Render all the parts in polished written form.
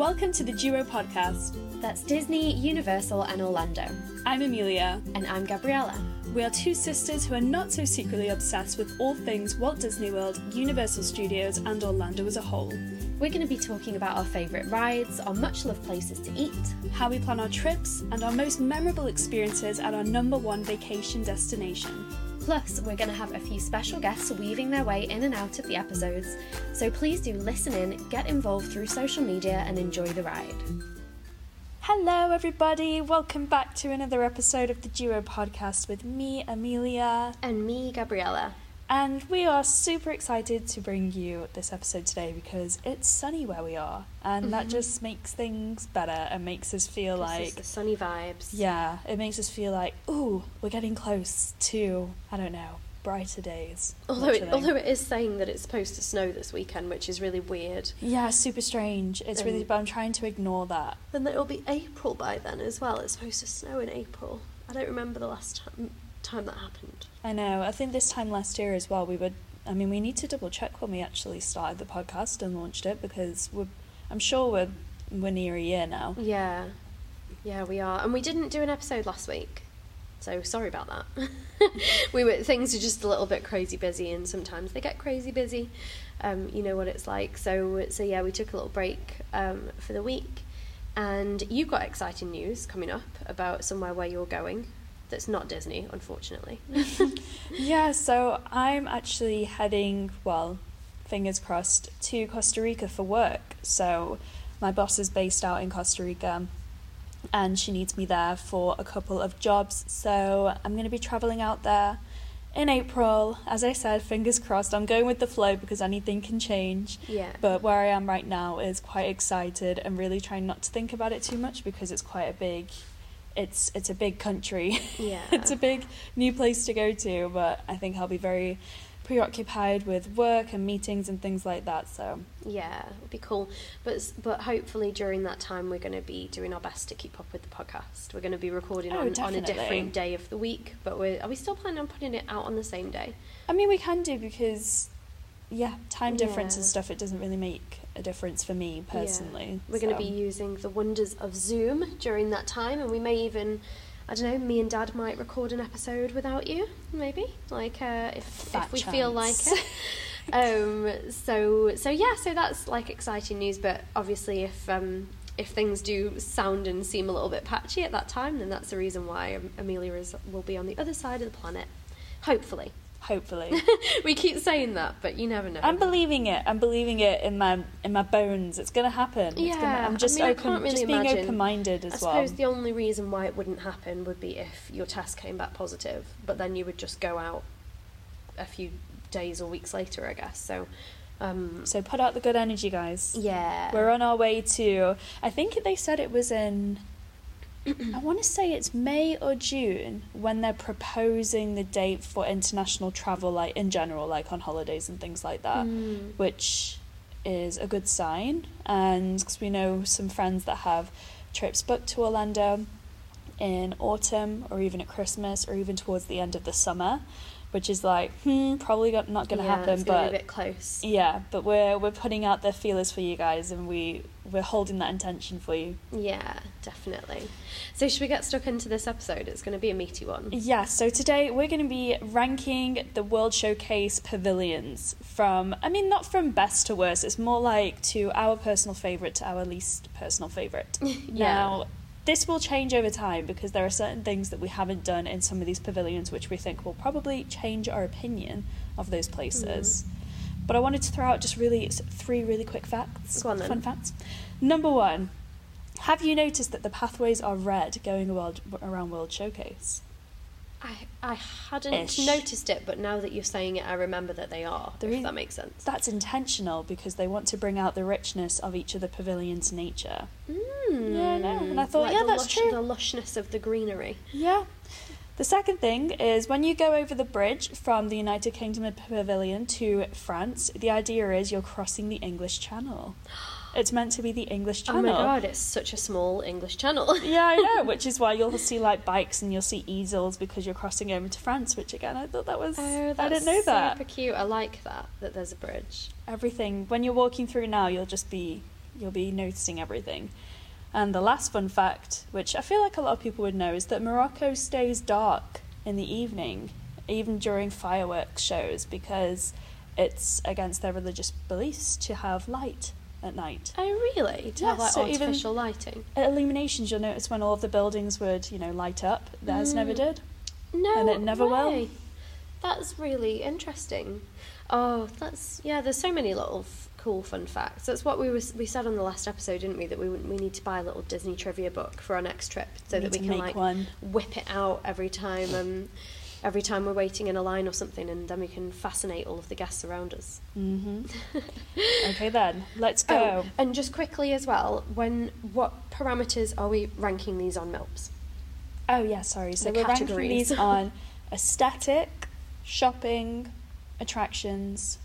Welcome to the Duo Podcast. That's Disney, Universal and Orlando. I'm Amelia. And I'm Gabriella. We are two sisters who are not so secretly obsessed with all things Walt Disney World, Universal Studios and Orlando as a whole. We're going to be talking about our favourite rides, our much-loved places to eat, how we plan our trips and our most memorable experiences at our #1 vacation destination. Plus, we're going to have a few special guests weaving their way in and out of the episodes, so please do listen in, get involved through social media and enjoy the ride. Hello everybody, welcome back to another episode of the Duo Podcast with me, Amelia. And me, Gabriella. And we are super excited to bring you this episode today because it's sunny where we are, and that just makes things better and makes us feel like the sunny vibes. Yeah, it makes us feel like, ooh, we're getting close to, I don't know, brighter days. Although it is saying that it's supposed to snow this weekend, which is really weird. Yeah, super strange. It's really, but I'm trying to ignore that. And it'll be April by then as well. It's supposed to snow in April. I don't remember the last time that happened. I know. I think this time last year as well, we need to double check when we actually started the podcast and launched it, because I'm sure we're near a year now. Yeah. Yeah, we are. And we didn't do an episode last week. So sorry about that. Things are just a little bit crazy busy, and sometimes they get crazy busy. You know what it's like. So yeah, we took a little break for the week, and you've got exciting news coming up about somewhere where you're going that's not Disney, unfortunately. Yeah, so I'm actually heading, well, fingers crossed, to Costa Rica for work. So my boss is based out in Costa Rica, and she needs me there for a couple of jobs, so I'm going to be travelling out there in April. As I said, fingers crossed. I'm going with the flow because anything can change. Yeah. But where I am right now is quite excited and really trying not to think about it too much, because it's quite a big... It's a big country. Yeah. It's a big new place to go to, but I think I'll be very preoccupied with work and meetings and things like that, so yeah, it'll be cool, but hopefully during that time we're going to be doing our best to keep up with the podcast. We're going to be recording on a different day of the week, but are we still planning on putting it out on the same day? I mean, we can do, because yeah, time difference and stuff, it doesn't really make a difference for me personally. Yeah. We're going to be using the wonders of Zoom during that time, and we may even, I don't know, me and Dad might record an episode without you, maybe, like if we feel like it. So that's like exciting news, but obviously if things do sound and seem a little bit patchy at that time, then that's the reason why Amelia will be on the other side of the planet, hopefully. Hopefully. We keep saying that, but you never know. I'm believing it. I'm believing it in my bones. It's going to happen. Yeah. I'm just being open-minded as well. I suppose the only reason why it wouldn't happen would be if your test came back positive, but then you would just go out a few days or weeks later, I guess. So put out the good energy, guys. Yeah. We're on our way to... I think they said it was in... I want to say it's May or June when they're proposing the date for international travel, like in general, like on holidays and things like that, which is a good sign. And because we know some friends that have trips booked to Orlando in autumn, or even at Christmas, or even towards the end of the summer, which is like probably not going to happen. It's gonna be a bit close. Yeah, but we're putting out the feelers for you guys, and we're holding that intention for you. Yeah, definitely. So should we get stuck into this episode? It's going to be a meaty one. Yeah, so today we're going to be ranking the World Showcase pavilions not from best to worst, it's more like to our personal favourite to our least personal favourite. Yeah. Now, this will change over time, because there are certain things that we haven't done in some of these pavilions which we think will probably change our opinion of those places. But I wanted to throw out just three really quick facts. Go on, then. Fun facts. Number one, have you noticed that the pathways are red going around World Showcase? I hadn't noticed it, but now that you're saying it, I remember that they are, if that makes sense. That's intentional, because they want to bring out the richness of each of the pavilion's nature. Yeah, I know. And I thought, that's true. The lushness of the greenery. Yeah. The second thing is, when you go over the bridge from the United Kingdom Pavilion to France, the idea is you're crossing the English Channel. It's meant to be the English Channel. Oh my God, it's such a small English Channel. Yeah, I know, which is why you'll see like bikes and you'll see easels, because you're crossing over to France, which again, I thought that was... Oh, that's I didn't know that. Super cute. I like that there's a bridge. Everything. When you're walking through now, you'll just be you'll be noticing everything. And the last fun fact, which I feel like a lot of people would know, is that Morocco stays dark in the evening, even during fireworks shows, because it's against their religious beliefs to have light at night. Oh, really? To have like artificial lighting? At illuminations, you'll notice when all of the buildings would, you know, light up. Theirs never did. No way. And it never will. That's really interesting. Oh, that's, yeah, there's so many little cool fun facts. That's what we said on the last episode, didn't we, that we need to buy a little Disney trivia book for our next trip so that we can like whip it out every time we're waiting in a line or something, and then we can fascinate all of the guests around us. Mm-hmm. Okay then, let's go. Oh, and just quickly as well, what parameters are we ranking these on, Milps? Oh yeah, sorry. So we're ranking these on aesthetic, shopping, attractions,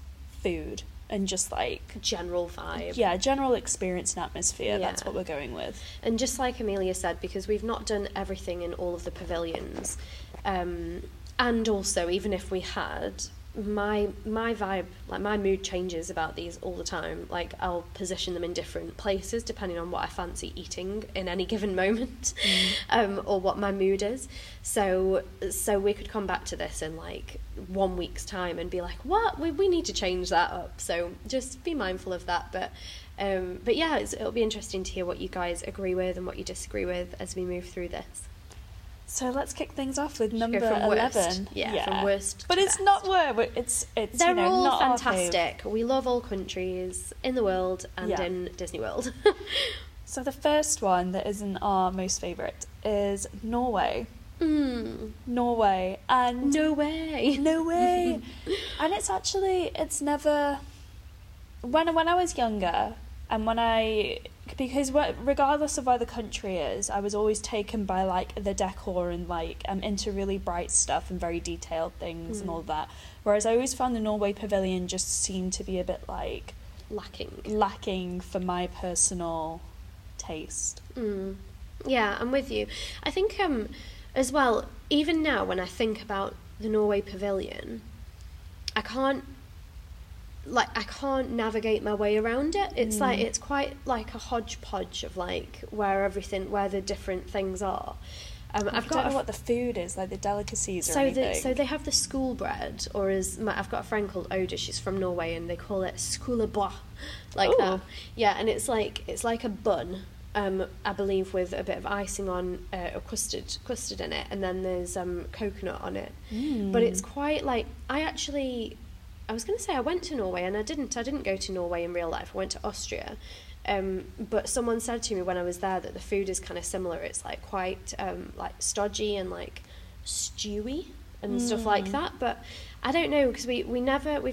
food, and just like general vibe. Yeah, general experience and atmosphere. Yeah. That's what we're going with. And just like Amelia said, because we've not done everything in all of the pavilions, and also even if we had, my vibe, like my mood changes about these all the time. Like I'll position them in different places depending on what I fancy eating in any given moment, or what my mood is. So we could come back to this in like 1 week's time and be like, what? We need to change that up. So just be mindful of that. But yeah, it'll be interesting to hear what you guys agree with and what you disagree with as we move through this. So let's kick things off with number 11. Yeah, from worst to best. But it's not worst. It's they're all fantastic. We love all countries in the world and in Disney World. So the first one that isn't our most favourite is Norway. Norway and no way. And it's actually never. When I was younger, and because regardless of where the country is, I was always taken by like the decor and like I'm into really bright stuff and very detailed things and all that. Whereas I always found the Norway pavilion just seemed to be a bit like lacking for my personal taste. Yeah, I'm with you. I think as well, even now when I think about the Norway pavilion, I can't navigate my way around it. It's like it's quite like a hodgepodge of like where the different things are. I don't know what the food is, like the delicacies or anything. So they have the skulebrød, or I've got a friend called Oda, she's from Norway, and they call it skulebrød, like Ooh. That. Yeah, and it's like a bun, I believe, with a bit of icing on, or custard in it, and then there's coconut on it. But it's quite like I was going to say I went to Norway, and I didn't go to Norway in real life. I went to Austria. But someone said to me when I was there that the food is kind of similar. It's like quite like stodgy and like stewy and stuff like that. But I don't know, because we've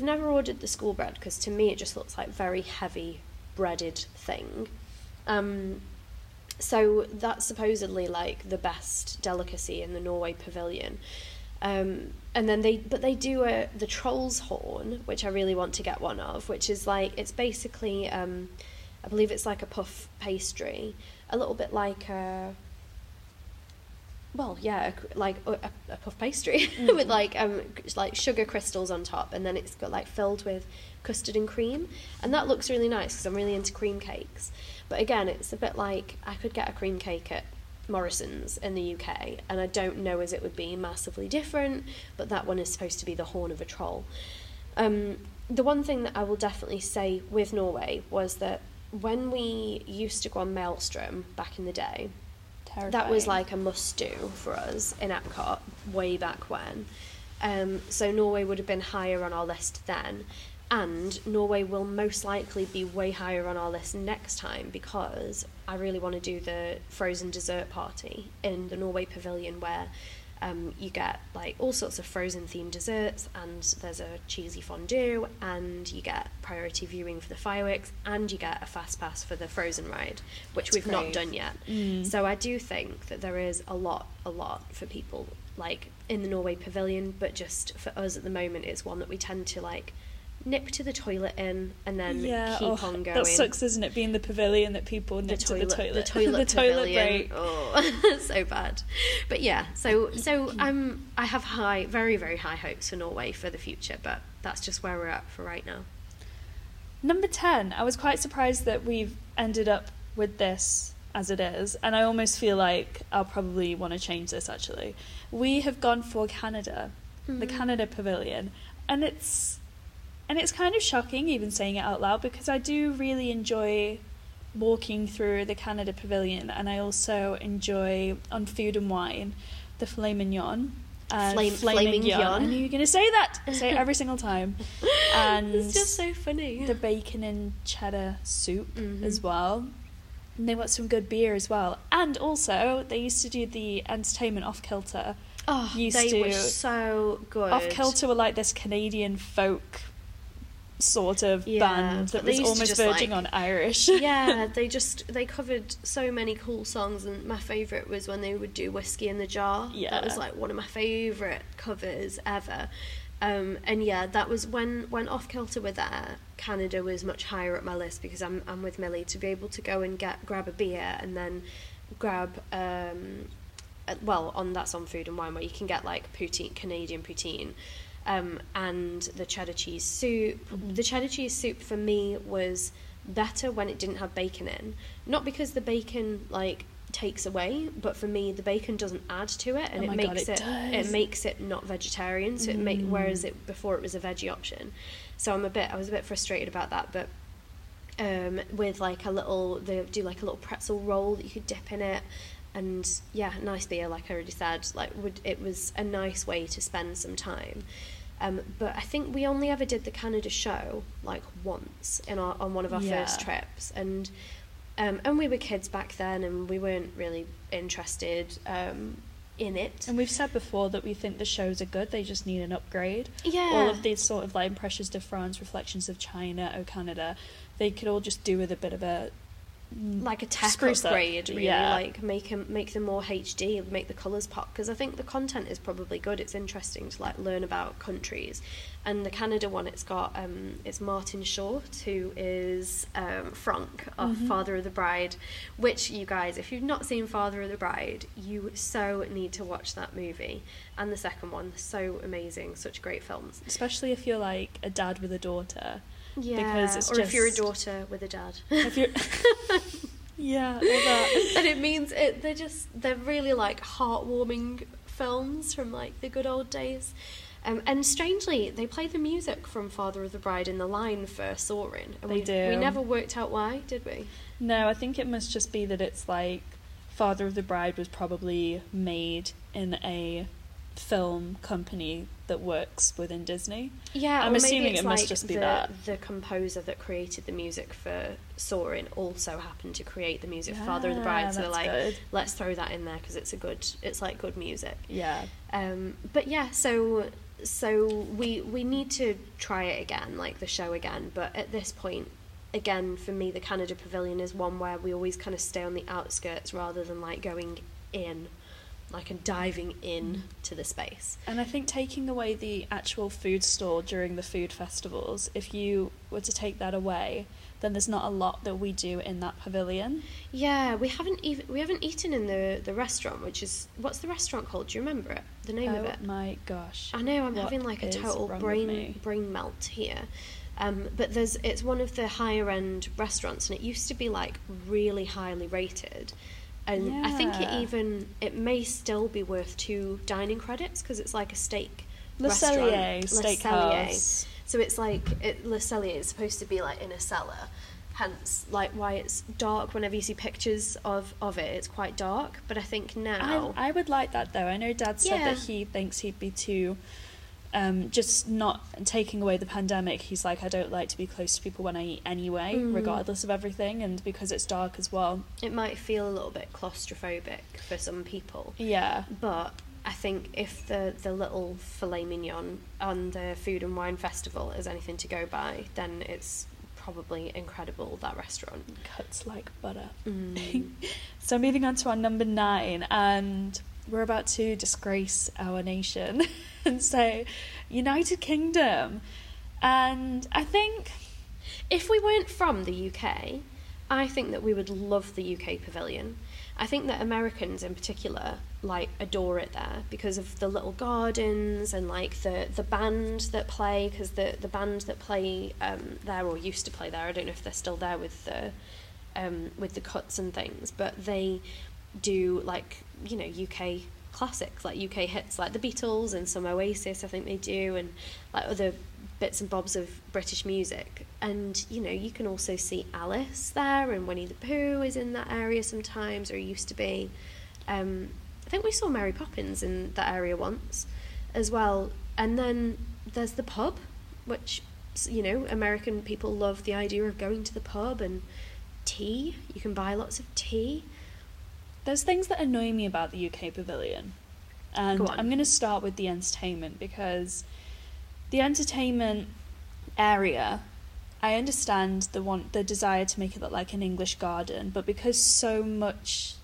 never ordered the skulebrød, because to me it just looks like very heavy breaded thing. So that's supposedly like the best delicacy in the Norway pavilion. And then they do the troll's horn, which I really want to get one of, which is like, it's basically, I believe it's like a puff pastry, a little bit like a puff pastry with like sugar crystals on top, and then it's got like filled with custard and cream, and that looks really nice because I'm really into cream cakes. But again, it's a bit like I could get a cream cake at Morrisons in the UK, and I don't know as it would be massively different, but that one is supposed to be the horn of a troll. The one thing that I will definitely say with Norway was that when we used to go on Maelstrom back in the day, terrifying. That was like a must do for us in Epcot way back when, so Norway would have been higher on our list then, and Norway will most likely be way higher on our list next time, because I really want to do the Frozen dessert party in the Norway pavilion, where you get like all sorts of Frozen themed desserts, and there's a cheesy fondue, and you get priority viewing for the fireworks, and you get a fast pass for the Frozen ride, which That's we've great. Not done yet. So I do think that there is a lot for people like in the Norway pavilion, but just for us at the moment, it's one that we tend to like nip to the toilet in, and then keep on going. That sucks, isn't it? Being the pavilion that people nip to the toilet. The toilet break. Oh, so bad. But yeah, so I have high, very, very high hopes for Norway for the future, but that's just where we're at for right now. Number 10, I was quite surprised that we've ended up with this as it is, and I almost feel like I'll probably want to change this, actually. We have gone for Canada, the Canada Pavilion, and it's kind of shocking even saying it out loud, because I do really enjoy walking through the Canada Pavilion, and I also enjoy, on Food and Wine, the filet mignon. Flaming Yon. I knew you were going to say that. I say it every single time. And it's just so funny. The bacon and cheddar soup as well. And they got some good beer as well. And also, they used to do the entertainment Off-kilter. Oh, were so good. Off-kilter were like this Canadian folk sort of band that was almost verging on Irish. Yeah, they covered so many cool songs, and my favourite was when they would do Whiskey in the Jar. Yeah. That was like one of my favourite covers ever. And yeah, that was when Off-kilter were there, Canada was much higher up my list, because I'm with Millie, to be able to go and grab a beer and then grab that's on Food and Wine, where you can get like poutine, Canadian poutine. And the cheddar cheese soup. The cheddar cheese soup for me was better when it didn't have bacon in. Not because the bacon like takes away, but for me the bacon doesn't add to it, and it makes it not vegetarian. So whereas before it was a veggie option. So I was a bit frustrated about that, but with like they do a little pretzel roll that you could dip in it. And yeah, nice beer, like I already said. It was a nice way to spend some time. But I think we only ever did the Canada show like once on one of our first trips, and we were kids back then, and we weren't really interested in it. And we've said before that we think the shows are good; they just need an upgrade. Yeah, all of these sort of like Impressions de France, Reflections of China, O Canada, they could all just do with a bit of a. Like a tech upgrade, really. Yeah. Like make them more HD, make the colours pop, because I think the content is probably good. It's interesting to like learn about countries, and the Canada one, it's got it's Martin Short, who is Frank of Father of the Bride, which you guys, if you've not seen Father of the Bride, you so need to watch that movie, and the second one, so amazing, such great films, especially if you're like a dad with a daughter. Yeah, because it's if you're a daughter with a dad. Yeah, all that. And it means they're really like heartwarming films from like the good old days. And strangely, they play the music from Father of the Bride in the line for Soarin'. And we do. We never worked out why, did we? No, I think it must just be that it's like Father of the Bride was probably made in a film company that works within Disney. Yeah, I'm assuming it must just be that. The composer that created the music for Soarin' also happened to create the music for Father of the Bride, so they're like, let's throw that in there because it's good music. Yeah. But yeah, so we need to try it again, like the show again, but at this point, again, for me, the Canada Pavilion is one where we always kind of stay on the outskirts rather than like going in. Like a diving in to the space. And I think taking away the actual food store during the food festivals, if you were to take that away, then there's not a lot that we do in that pavilion. Yeah, we haven't eaten in the restaurant, which is, what's the restaurant called? Do you remember it? The name of it? Oh my gosh. I know, I'm having like a total brain melt here. But it's one of the higher end restaurants, and it used to be like really highly rated. And I think it may still be worth 2 dining credits, because it's like a steak restaurant. Le Cellier. So it's like, Le Cellier is supposed to be like in a cellar, hence like why it's dark. Whenever you see pictures of it, it's quite dark. But I think now... I would like that though. I know Dad said that he thinks he'd be too... just not taking away the pandemic, he's like, I don't like to be close to people when I eat anyway, regardless of everything, and because it's dark as well. It might feel a little bit claustrophobic for some people. Yeah. But I think if the little filet mignon on the Food and Wine Festival is anything to go by, then it's probably incredible, that restaurant. Cuts like butter. So moving on to our number 9, and... we're about to disgrace our nation and say United Kingdom. And I think if we weren't from the UK, I think that we would love the UK pavilion. I think that Americans in particular like adore it there because of the little gardens and like the band that play, because the band that play there, or used to play there, I don't know if they're still there with the cuts and things, but they do like, you know, UK classics, like UK hits like the Beatles and some Oasis I think they do, and like other bits and bobs of British music. And you know, you can also see Alice there, and Winnie the Pooh is in that area sometimes, or used to be. I think we saw Mary Poppins in that area once as well. And then there's the pub, which, you know, American people love the idea of going to the pub, and tea, you can buy lots of tea. There's things that annoy me about the UK pavilion, and I'm going to start with the entertainment, because the entertainment area, I understand the desire to make it look like an English garden, but because so much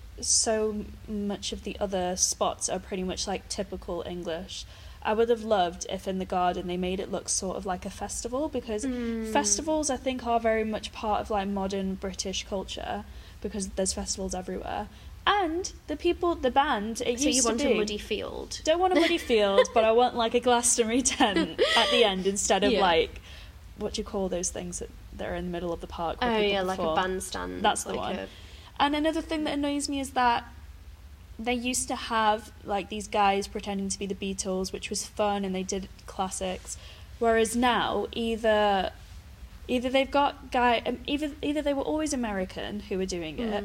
of the other spots are pretty much like typical English, I would have loved if in the garden they made it look sort of like a festival, because festivals I think are very much part of like modern British culture, because there's festivals everywhere. And the band, it used to be... So you want a muddy field. Don't want a muddy field, but I want like a Glastonbury tent at the end instead of like, what do you call those things that are in the middle of the park? Oh yeah, like a bandstand. That's the one. And another thing that annoys me is that they used to have like these guys pretending to be the Beatles, which was fun, and they did classics. Whereas now, either they've got either they were always American who were doing it,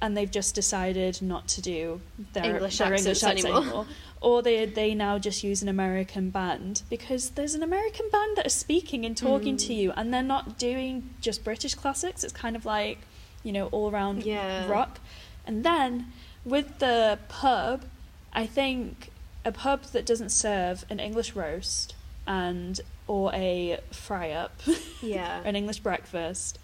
and they've just decided not to do their English accents anymore. Or they now just use an American band, because there's an American band that is speaking and talking to you, and they're not doing just British classics. It's kind of like, you know, all-round rock. And then with the pub, I think a pub that doesn't serve an English roast or a fry-up, or an English breakfast...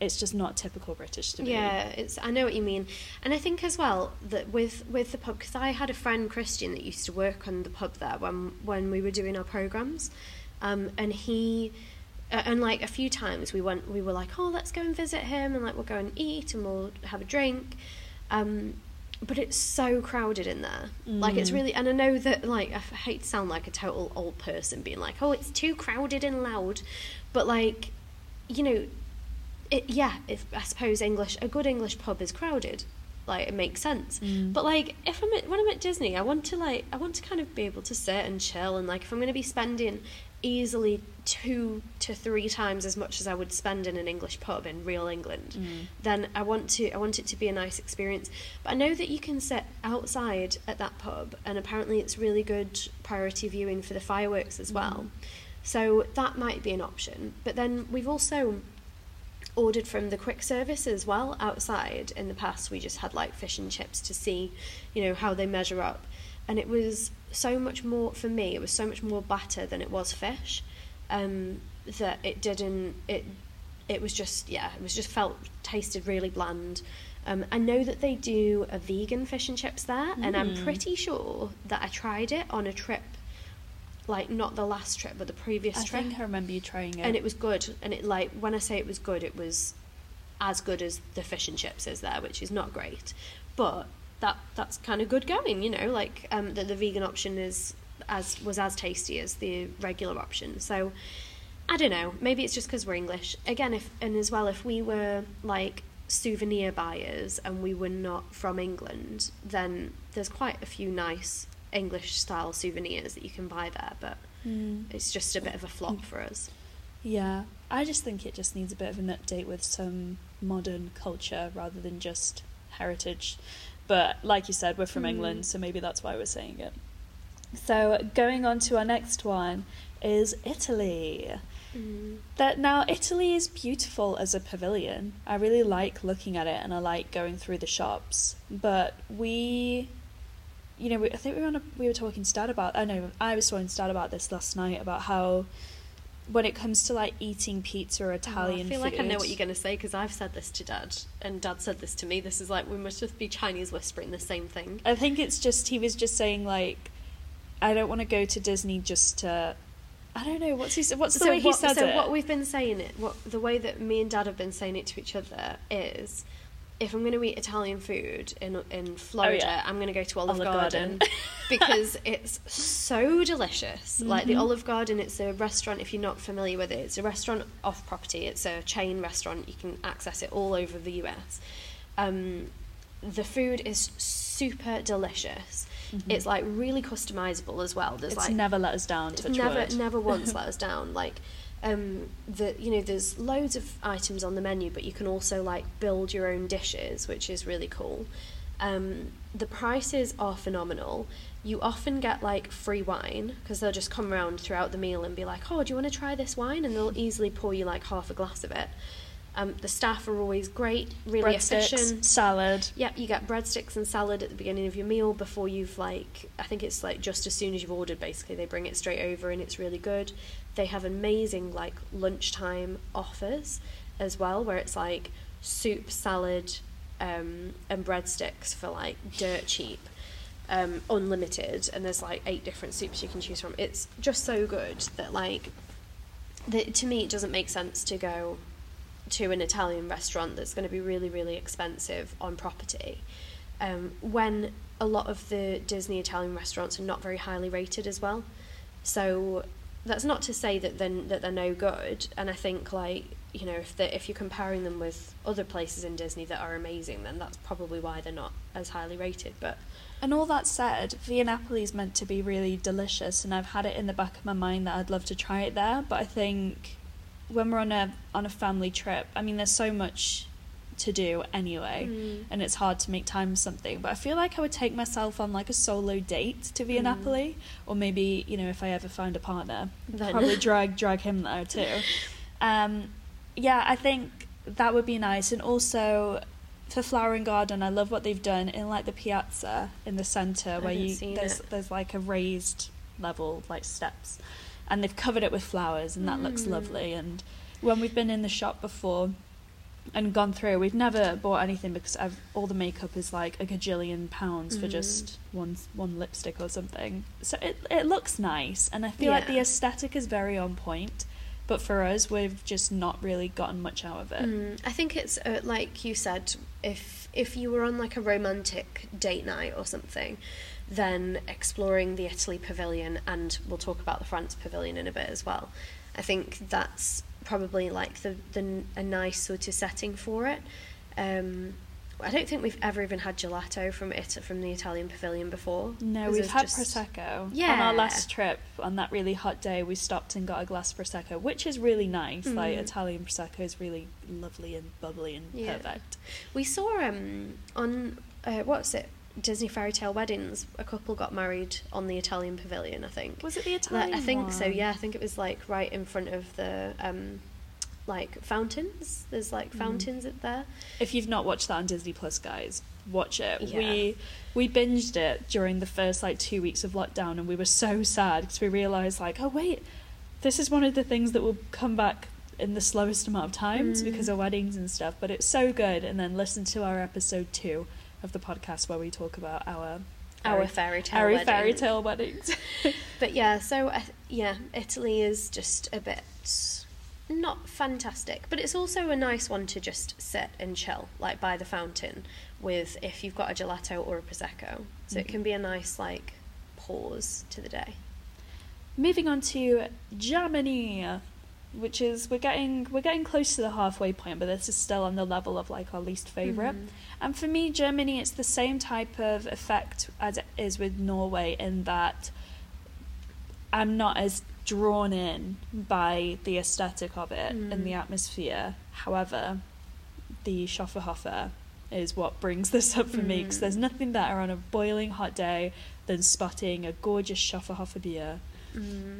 It's just not typical British to me. Yeah, I know what you mean. And I think as well that with the pub, because I had a friend, Christian, that used to work on the pub there when we were doing our programmes. And he... and like a few times we were like, oh, let's go and visit him, and like we'll go and eat and we'll have a drink. But it's so crowded in there. Like it's really... And I know that like, I hate to sound like a total old person being like, oh, it's too crowded and loud. But like, you know... I suppose a good English pub is crowded, like it makes sense. But like, if when I'm at Disney, I want to kind of be able to sit and chill, and like if I'm going to be spending easily 2 to 3 times as much as I would spend in an English pub in real England, then I want it to be a nice experience. But I know that you can sit outside at that pub, and apparently it's really good priority viewing for the fireworks as well. So that might be an option. But then we've also ordered from the quick service as well outside. In the past we just had like fish and chips to see, you know, how they measure up, and it was so much more, for me it was so much more batter than it was fish, that tasted really bland. I know that they do a vegan fish and chips there, and I'm pretty sure that I tried it on a trip, like not the last trip but the previous trip. I think I remember you trying it, and it was good. And it, like, when I say it was good, it was as good as the fish and chips is there, which is not great, but that's kind of good going, you know, like that the vegan option was as tasty as the regular option. So I don't know, maybe it's just because we're English again. If we were like souvenir buyers and we were not from England, then there's quite a few nice English style souvenirs that you can buy there, but it's just a bit of a flop for us. Yeah, I just think it just needs a bit of an update with some modern culture rather than just heritage. But like you said, we're from England, so maybe that's why we're saying it. So going on to our next one is Italy. Now Italy is beautiful as a pavilion. I really like looking at it, and I like going through the shops, but I think we were talking to Dad about... I know, I was talking to Dad about this last night, about how when it comes to, like, eating pizza or Italian food... I feel like I know what you're going to say, because I've said this to Dad, and Dad said this to me. This is like, we must just be Chinese whispering the same thing. I think it's just... He was just saying, like, I don't want to go to Disney just to I don't know, what's the way he said it? So what we've been saying it, the way that me and Dad have been saying it to each other is, if I'm going to eat Italian food in Florida, I'm going to go to Olive Garden. Because it's so delicious. Mm-hmm. Like the Olive Garden, it's a restaurant, if you're not familiar with it, it's a restaurant off property. It's a chain restaurant. You can access it all over the US. The food is super delicious. Mm-hmm. It's like really customizable as well. There's it's like never let us down. Never once let us down. Like there's loads of items on the menu, but you can also like build your own dishes, which is really cool. The prices are phenomenal. You often get like free wine because they'll just come around throughout the meal and be like, "Oh, do you want to try this wine?" And they'll easily pour you like half a glass of it. The staff are always great, really efficient. Salad. Yep, you get breadsticks and salad at the beginning of your meal before you've like, I think it's like just as soon as you've ordered, basically, they bring it straight over and it's really good. They have amazing like lunchtime offers as well, where it's like soup, salad, and breadsticks for like dirt cheap, unlimited. And there's like 8 different soups you can choose from. It's just so good that like, to me, it doesn't make sense to go to an Italian restaurant that's going to be really, really expensive on property, when a lot of the Disney Italian restaurants are not very highly rated as well. So that's not to say that they're no good. And I think like, you know, if you're comparing them with other places in Disney that are amazing, then that's probably why they're not as highly rated. But and all that said, Via Napoli is meant to be really delicious, and I've had it in the back of my mind that I'd love to try it there. But I think when we're on a family trip, I mean, there's so much to do anyway, and it's hard to make time for something. But I feel like I would take myself on like a solo date to Via Napoli, or maybe, you know, if I ever find a partner, then probably drag him there too. Yeah, I think that would be nice. And also for Flower and Garden, I love what they've done in like the piazza in the centre where there's like a raised level, like steps. And they've covered it with flowers, and that looks lovely. And when we've been in the shop before and gone through, we've never bought anything because all the makeup is like a gajillion pounds for just one lipstick or something. So it looks nice, and I feel like the aesthetic is very on point. But for us, we've just not really gotten much out of it. I think it's like you said, if you were on like a romantic date night or something, then exploring the Italy pavilion, and we'll talk about the France pavilion in a bit as well. I think that's probably like a nice sort of setting for it. I don't think we've ever even had gelato from the Italian pavilion before. No, we've had Prosecco. Yeah. On our last trip, on that really hot day, we stopped and got a glass of Prosecco, which is really nice. Like, Italian Prosecco is really lovely and bubbly and perfect. We saw on, what's it? Disney Fairy Tale Weddings, a couple got married on the Italian pavilion, I think. Was it the Italian one? I think so, yeah. I think it was like right in front of the like fountains. There's like fountains up there. If you've not watched that on Disney Plus, guys, watch it. Yeah. We binged it during the first like 2 weeks of lockdown, and we were so sad because we realised like, oh wait, this is one of the things that will come back in the slowest amount of times because of weddings and stuff. But it's so good. And then listen to our episode 2 of the podcast where we talk about our fairy tale weddings. But yeah, so Italy is just a bit not fantastic, but it's also a nice one to just sit and chill, like by the fountain, with if you've got a gelato or a prosecco. So it can be a nice like pause to the day. Moving on to Germany, which is we're getting close to the halfway point, but this is still on the level of like our least favorite. And for me, Germany, it's the same type of effect as it is with Norway, in that I'm not as drawn in by the aesthetic of it and the atmosphere. However, the Schofferhofer is what brings this up for me, because there's nothing better on a boiling hot day than spotting a gorgeous Schofferhofer beer.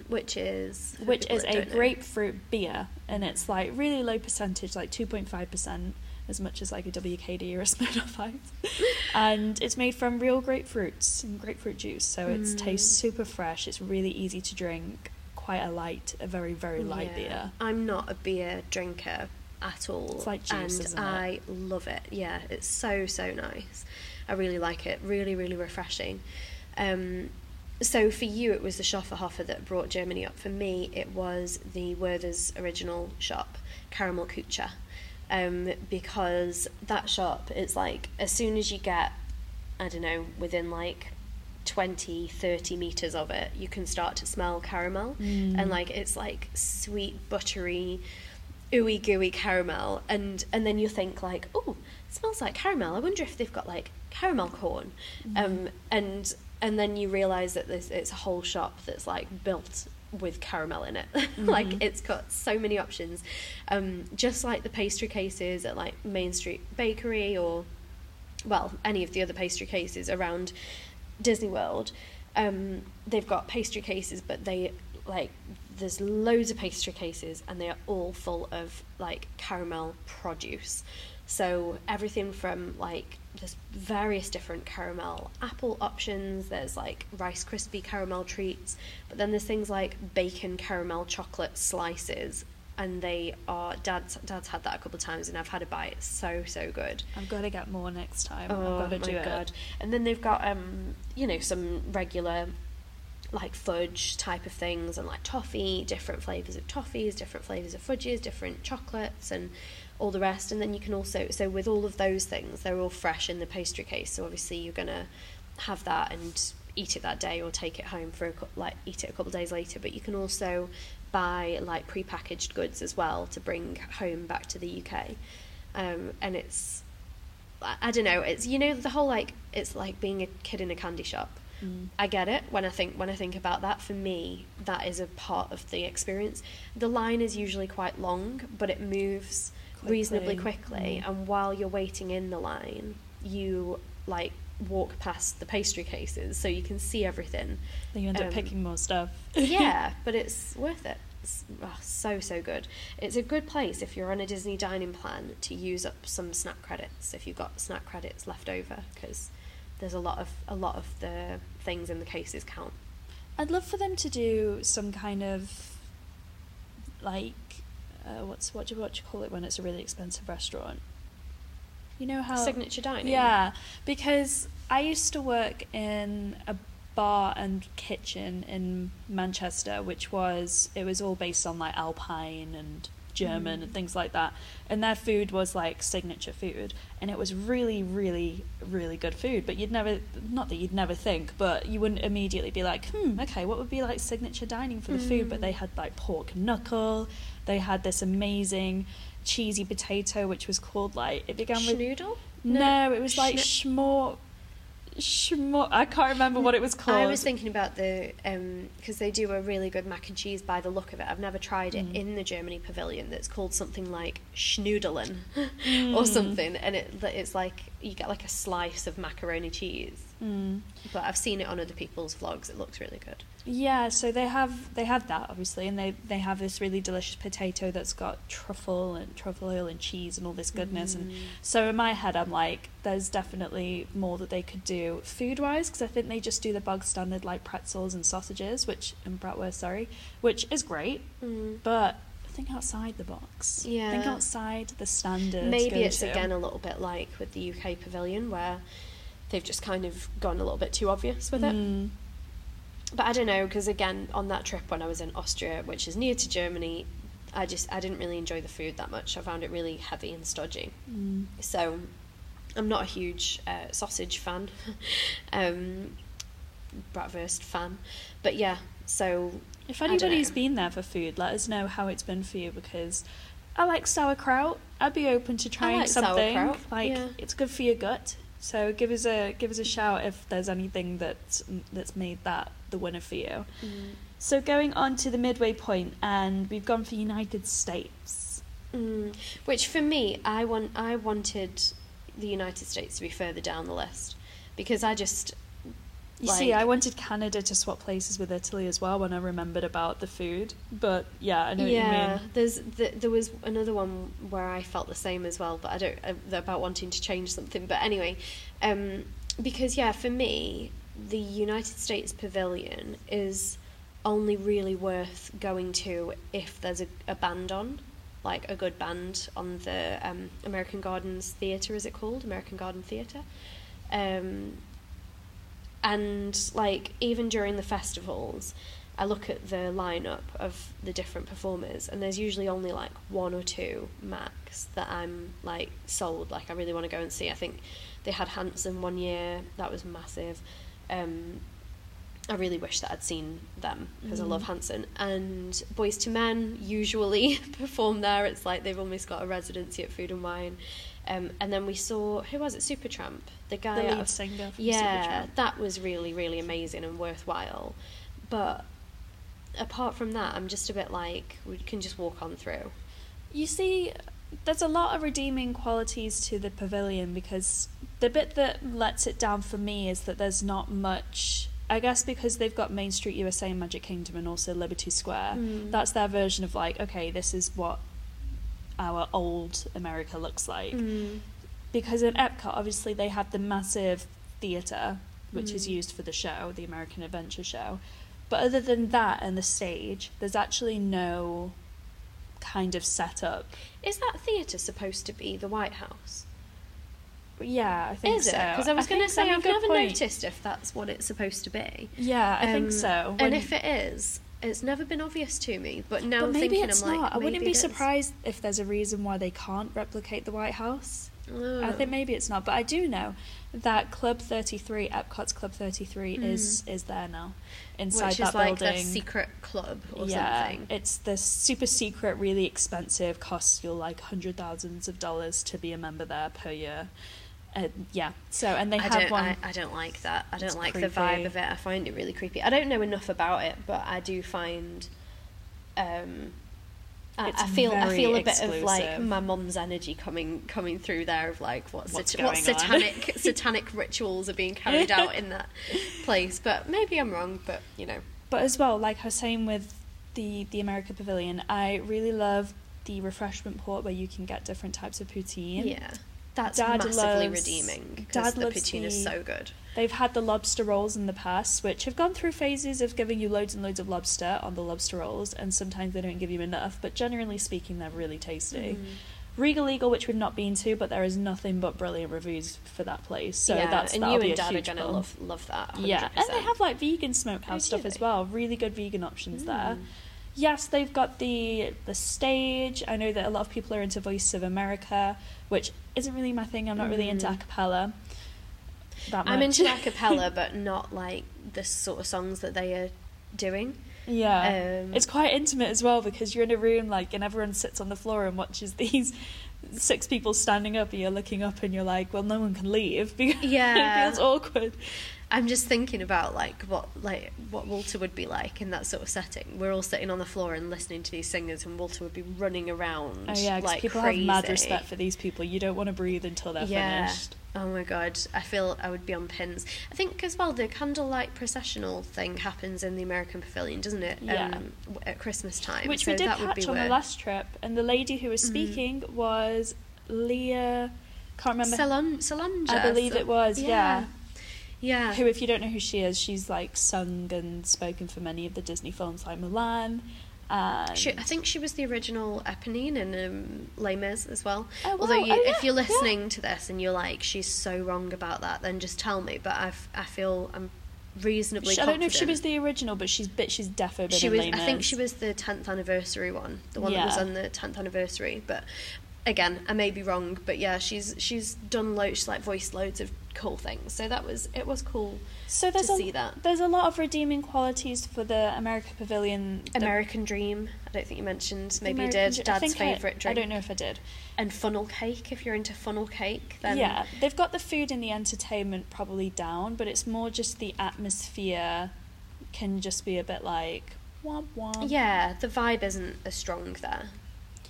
Which is a grapefruit beer, and it's like really low percentage, like 2.5%, as much as like a WKD or a Smirnoff Ice. And it's made from real grapefruits and grapefruit juice, so it tastes super fresh. It's really easy to drink, quite a very, very light beer. I'm not a beer drinker at all. It's like juice, and isn't it? I love it. Yeah, it's so nice. I really like it. Really, really refreshing. So for you, it was the Schofferhofer that brought Germany up. For me, it was the Werther's original shop, Caramel Kucha, because that shop, it's like, as soon as you get, I don't know, within like 20-30 meters of it, you can start to smell caramel, and like it's like sweet, buttery, ooey gooey caramel, and then you think like, oh, it smells like caramel. I wonder if they've got like caramel corn, and then you realise that it's a whole shop that's like built with caramel in it. Like it's got so many options, just like the pastry cases at like Main Street Bakery, or well, any of the other pastry cases around Disney World. They've got pastry cases, but they like, there's loads of pastry cases and they are all full of like caramel produce. So everything from like, there's various different caramel apple options, there's like Rice Krispie caramel treats, but then there's things like bacon caramel chocolate slices, and they are, Dad's had that a couple of times and I've had a bite, it's so good. I've got to get more next time. Oh, I've got to do it. And then they've got you know, some regular like fudge type of things, and like toffee, different flavours of toffees, different flavours of fudges, different chocolates and all the rest. And then you can also, so with all of those things, they're all fresh in the pastry case, so obviously you're gonna have that and eat it that day, or take it home for eat it a couple of days later. But you can also buy like prepackaged goods as well to bring home back to the UK, and it's, I don't know, it's, you know, the whole like, it's like being a kid in a candy shop. I get it. When I think about that, for me, that is a part of the experience. The line is usually quite long, but it moves reasonably quickly, and while you're waiting in the line, you like walk past the pastry cases, so you can see everything. Then you end up picking more stuff. Yeah, but it's worth it. It's so good. It's a good place if you're on a Disney dining plan to use up some snack credits, if you've got snack credits left over, because there's a lot of the things in the cases count. I'd love for them to do some kind of like what do you call it when it's a really expensive restaurant? You know how signature dining. Yeah, because I used to work in a bar and kitchen in Manchester, which was, it was all based on like Alpine and German and things like that, and their food was like signature food, and it was really, really, really good food. But you wouldn't immediately be like, okay, what would be like signature dining for the food? But they had like pork knuckle, they had this amazing cheesy potato which was called like, it began with schnoodle? No, it was like schmort. I can't remember what it was called. I was thinking about the because they do a really good mac and cheese by the look of it. I've never tried it in the Germany pavilion. That's called something like schnoodelen or something, and it's like you get like a slice of macaroni cheese. But I've seen it on other people's vlogs. It looks really good. Yeah, so they have that obviously, and they have this really delicious potato that's got truffle oil and cheese and all this goodness. And so in my head, I'm like, there's definitely more that they could do food wise, because I think they just do the bog standard like pretzels and sausages, which is great, but think outside the box. Yeah, think outside the standard. Maybe it's again a little bit like with the UK pavilion where they've just kind of gone a little bit too obvious with it. But I don't know, because again, on that trip when I was in Austria, which is near to Germany, I didn't really enjoy the food that much. I found it really heavy and stodgy. So I'm not a huge sausage fan, bratwurst fan. But yeah, so if anybody's been there for food, let us know how it's been for you, because I like sauerkraut. I'd be open to trying something. Sauerkraut. Like, yeah. It's good for your gut. So give us a shout if there's anything that's made that the winner for you. So going on to the midway point, and we've gone for United States, which for me, I wanted the United States to be further down the list, because I just, you like, see, I wanted Canada to swap places with Italy as well when I remembered about the food. But yeah, I know what you mean. There was another one where I felt the same as well, but I don't, about wanting to change something. But anyway, because yeah, for me, the United States Pavilion is only really worth going to if there's a band on, like a good band on the American Gardens Theatre, is it called? American Garden Theatre. And, like, even during the festivals, I look at the lineup of the different performers, and there's usually only, like, one or two max that I'm, like, sold. Like, I really want to go and see. I think they had Hanson one year. That was massive. I really wish that I'd seen them, because I love Hanson. And Boys to Men usually perform there. It's like they've almost got a residency at Food and Wine. And then we saw, who was it, Supertramp? The guy, the lead singer from Supertramp. That was really, really amazing and worthwhile. But apart from that, I'm just a bit like, we can just walk on through. You see, there's a lot of redeeming qualities to the pavilion, because the bit that lets it down for me is that there's not much... I guess because they've got Main Street USA and Magic Kingdom and also Liberty Square, that's their version of like, okay, this is what our old America looks like. Because in Epcot, obviously, they had the massive theatre, which is used for the show, the American Adventure Show. But other than that and the stage, there's actually no kind of setup. Is that theatre supposed to be the White House? Yeah, I think so. Is it? Because I was going to say, I've never noticed if that's what it's supposed to be. Yeah, I think so. And if it is, it's never been obvious to me. But now I'm thinking, I'm like, maybe it's not. I wouldn't be surprised if there's a reason why they can't replicate the White House. Oh. I think maybe it's not. But I do know that Club 33, Epcot's Club 33, is there now inside that building. Which is like their secret club or something. Yeah, it's the super secret, really expensive, costs you like $100,000s of dollars to be a member there per year. And they have one. I don't like that. I don't like the vibe of it. I find it really creepy. I don't know enough about it, but I do find I feel a exclusive. Bit of like my mum's energy coming through there of like what satanic satanic rituals are being carried out in that place. But maybe I'm wrong, but you know. But as well, like I was saying with the America Pavilion, I really love the refreshment port where you can get different types of poutine. Yeah. That's Dad massively loves, redeeming, because the poutine is so good. They've had the lobster rolls in the past, which have gone through phases of giving you loads and loads of lobster on the lobster rolls, and sometimes they don't give you enough, but generally speaking, they're really tasty. Regal Eagle, which we've not been to, but there is nothing but brilliant reviews for that place, so yeah, that's and you and Dad are going to love that, 100%. Yeah, and they have like vegan smokehouse stuff as well, really good vegan options there. Yes, they've got the stage. I know that a lot of people are into Voice of America, which isn't really my thing. I'm not really into a cappella that much. I'm into a cappella, but not like the sort of songs that they are doing. Yeah. It's quite intimate as well, because you're in a room like and everyone sits on the floor and watches these six people standing up, and you're looking up and you're like, well, no one can leave because it feels awkward. I'm just thinking about what Walter would be like in that sort of setting. We're all sitting on the floor and listening to these singers, and Walter would be running around. Oh yeah, because people crazy. Have mad respect for these people. You don't want to breathe until they're finished. Oh my god, I feel I would be on pins. I think as well the candlelight processional thing happens in the American Pavilion, doesn't it? Yeah. At Christmas time, which we did catch on the last trip, and the lady who was speaking was Leah. Can't remember. Solange. I believe it was. Yeah. Yeah. Who, if you don't know who she is, she's like sung and spoken for many of the Disney films like Mulan. I think she was the original Eponine in Les Mis as well. Oh, wow. Although if you're listening to this and you're like, she's so wrong about that, then just tell me. But I feel I'm reasonably confident. I don't know if she was the original, but she's defo been in Les Mis. I think she was the 10th anniversary one, the one that was on the 10th anniversary. But again, I may be wrong, but yeah, she's done loads, like voiced loads of cool things, so it was cool to see that. There's a lot of redeeming qualities for the America Pavilion. American Dream, I don't think you mentioned, maybe you did. Dad's favourite drink. I don't know if I did. And funnel cake, if you're into funnel cake. Then yeah, they've got the food and the entertainment probably down, but it's more just the atmosphere can just be a bit like womp womp. Yeah, the vibe isn't as strong there,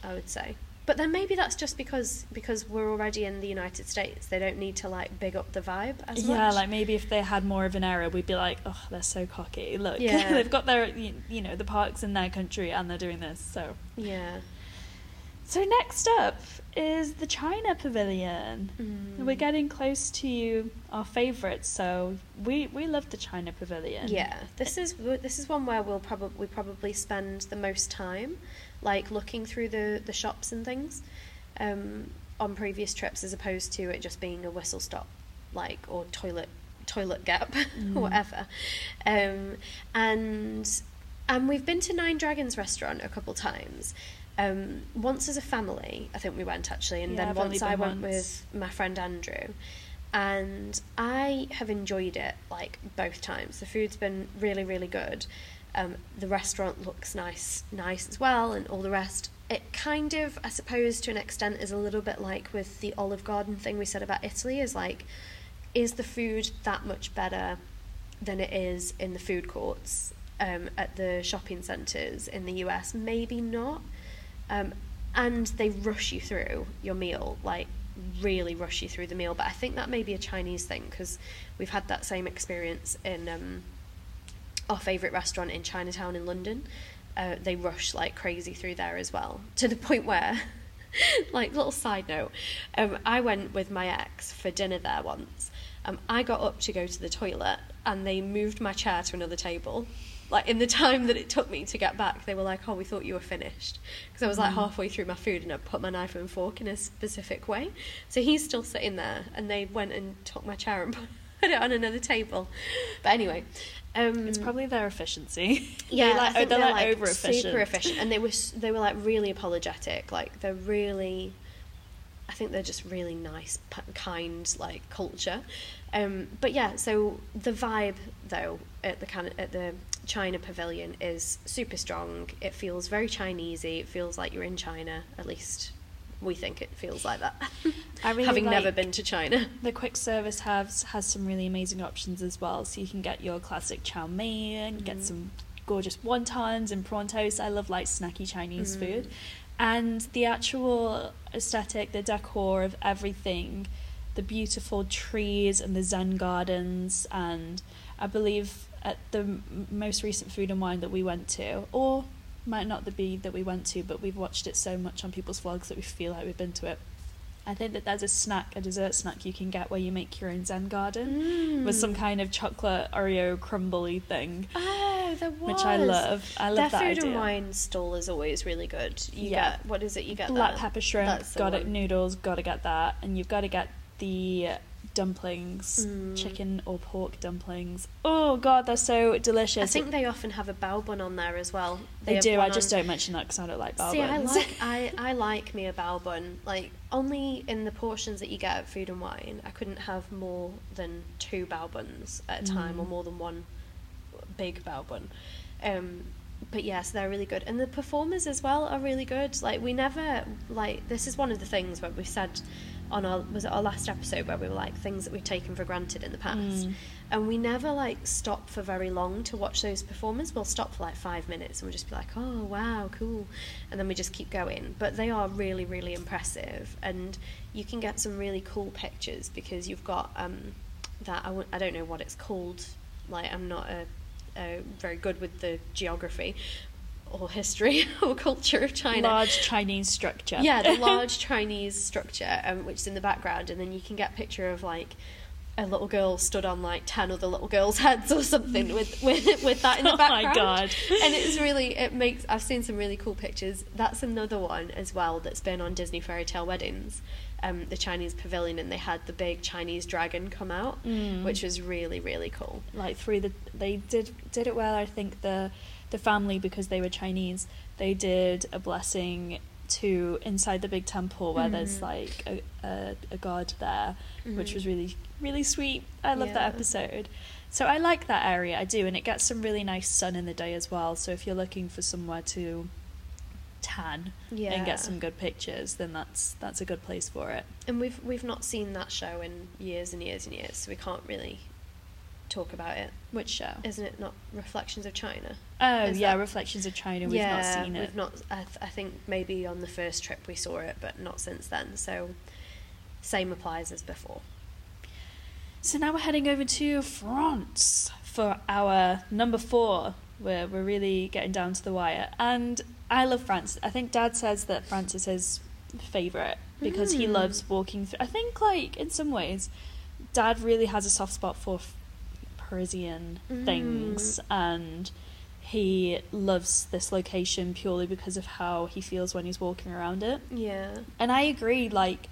I would say. But then maybe that's just because we're already in the United States. They don't need to, like, big up the vibe as much. Yeah, like, maybe if they had more of an era, we'd be like, oh, they're so cocky. Look, they've got their, you know, the parks in their country and they're doing this, so. Yeah. So next up is the China Pavilion. We're getting close to our favourites, so we love the China Pavilion. Yeah, this is one where we probably spend the most time, like looking through the shops and things on previous trips, as opposed to it just being a whistle stop, like, or toilet toilet gap or whatever. And we've been to Nine Dragons restaurant a couple times. Once as a family, I think we went actually, and then I went with my friend Andrew. And I have enjoyed it, like, both times. The food's been really, really good. The restaurant looks nice as well, and all the rest. It kind of, I suppose, to an extent, is a little bit like with the Olive Garden thing we said about Italy, is like, is the food that much better than it is in the food courts at the shopping centres in the US? Maybe not. And they rush you through your meal, like, really rush you through the meal. But I think that may be a Chinese thing, because we've had that same experience in our favourite restaurant in Chinatown in London. They rush like crazy through there as well, to the point where, like, little side note, I went with my ex for dinner there once. I got up to go to the toilet, and they moved my chair to another table. Like, in the time that it took me to get back, they were like, oh, we thought you were finished. Because I was, like, halfway through my food, and I put my knife and fork in a specific way. So he's still sitting there, and they went and took my chair and put it on another table. But anyway... it's probably their efficiency. Yeah, they're over efficient. Super efficient. And they were like really apologetic. Like, they're really, I think they're just really nice, kind, like, culture. But yeah, so the vibe though at the China Pavilion is super strong. It feels very Chinesey. It feels like you're in China, at least. We think it feels like that. I really having never been to China. The quick service has some really amazing options as well. So you can get your classic chow mein, get some gorgeous wontons and prawn toast. I love, like, snacky Chinese food. And the actual aesthetic, the decor of everything, the beautiful trees and the Zen gardens. And I believe at the most recent Food and Wine that we went to, or... might not be that we went to, but we've watched it so much on people's vlogs that we feel like we've been to it. I think that there's a dessert snack you can get where you make your own Zen garden with some kind of chocolate Oreo crumbly thing. Oh, there was. Which I love that idea. Their Food and Wine stall is always really good. You get, what is it you get? Black pepper shrimp, gotta noodles, gotta get that. And you've got to get the dumplings, chicken or pork dumplings. Oh god, they're so delicious. I think they often have a bao bun on there as well. They do. I just don't mention that because I don't like bao buns. See, I like me a bao bun, like, only in the portions that you get at Food and Wine. I couldn't have more than two bao buns at a time, or more than one big bao bun. But yes, they're really good, and the performers as well are really good. Like, we never, like, this is one of the things where we said was it our last episode where we were like, things that we've taken for granted in the past, and we never, like, stop for very long to watch those performers. We'll stop for like 5 minutes and we'll just be like, oh wow, cool, and then we just keep going. But they are really, really impressive, and you can get some really cool pictures because you've got that I don't know what it's called, like, I'm not a very good with the geography or history or culture of China. Large Chinese structure. Yeah, the large Chinese structure, which is in the background, and then you can get a picture of, like, a little girl stood on, like, 10 other little girls' heads or something with that in the background. Oh my god. And I've seen some really cool pictures. That's another one as well that's been on Disney Fairy Tale Weddings, the Chinese pavilion, and they had the big Chinese dragon come out, which was really, really cool. Like, they did it well. I think the family, because they were Chinese, they did a blessing to inside the big temple where there's like a god there, which was really, really sweet. I love that episode. So I like that area, I do, and it gets some really nice sun in the day as well. So if you're looking for somewhere to tan and get some good pictures, then that's a good place for it. And we've not seen that show in years and years and years, so we can't really talk about it. Which show? Isn't it not Reflections of China? Oh, Reflections of China. We've not seen it. We've not. I think maybe on the first trip we saw it, but not since then. So same applies as before. So now we're heading over to France for our number 4, where we're really getting down to the wire. And I love France. I think Dad says that France is his favourite because he loves walking through. I think, like, in some ways, Dad really has a soft spot for Parisian things, and he loves this location purely because of how he feels when he's walking around it. Yeah. And I agree, like,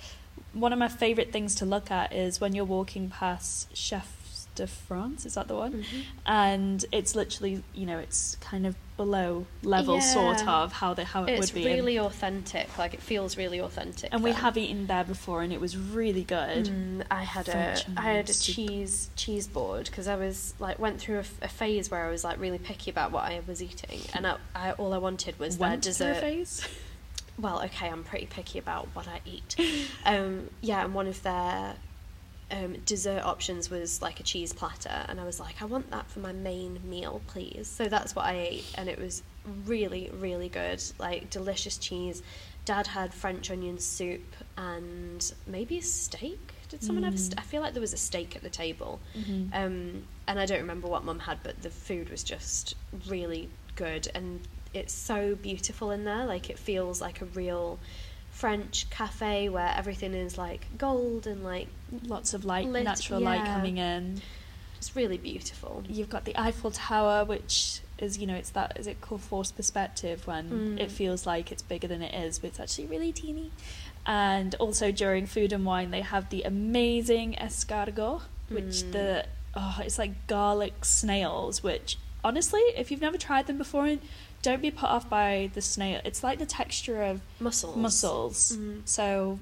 one of my favourite things to look at is when you're walking past Chef de France, is that the one? Mm-hmm. And it's literally, you know, it's kind of below level, sort of, how it would be. It's really authentic, like it feels really authentic. And we have eaten there before and it was really good. I had a cheese board, because I was like, went through a phase where I was like really picky about what I was eating, and I all I wanted was their dessert. Went through a phase? Well, okay, I'm pretty picky about what I eat. And one of their dessert options was like a cheese platter, and I was like, I want that for my main meal, please. So that's what I ate, and it was really, really good, like delicious cheese. Dad had French onion soup and maybe a steak. Did someone have a steak? I feel like there was a steak at the table. Mm-hmm. And I don't remember what Mum had, but the food was just really good, and it's so beautiful in there. Like, it feels like a real French cafe where everything is like gold and like lots of light, natural light coming in. It's really beautiful. You've got the Eiffel Tower, which is, you know, it's that, is it called forced perspective, when it feels like it's bigger than it is, but it's actually really teeny. And also during Food and Wine, they have the amazing escargot, which it's like garlic snails, which honestly, if you've never tried them before, don't be put off by the snail. It's like the texture of mussels. Mm-hmm. So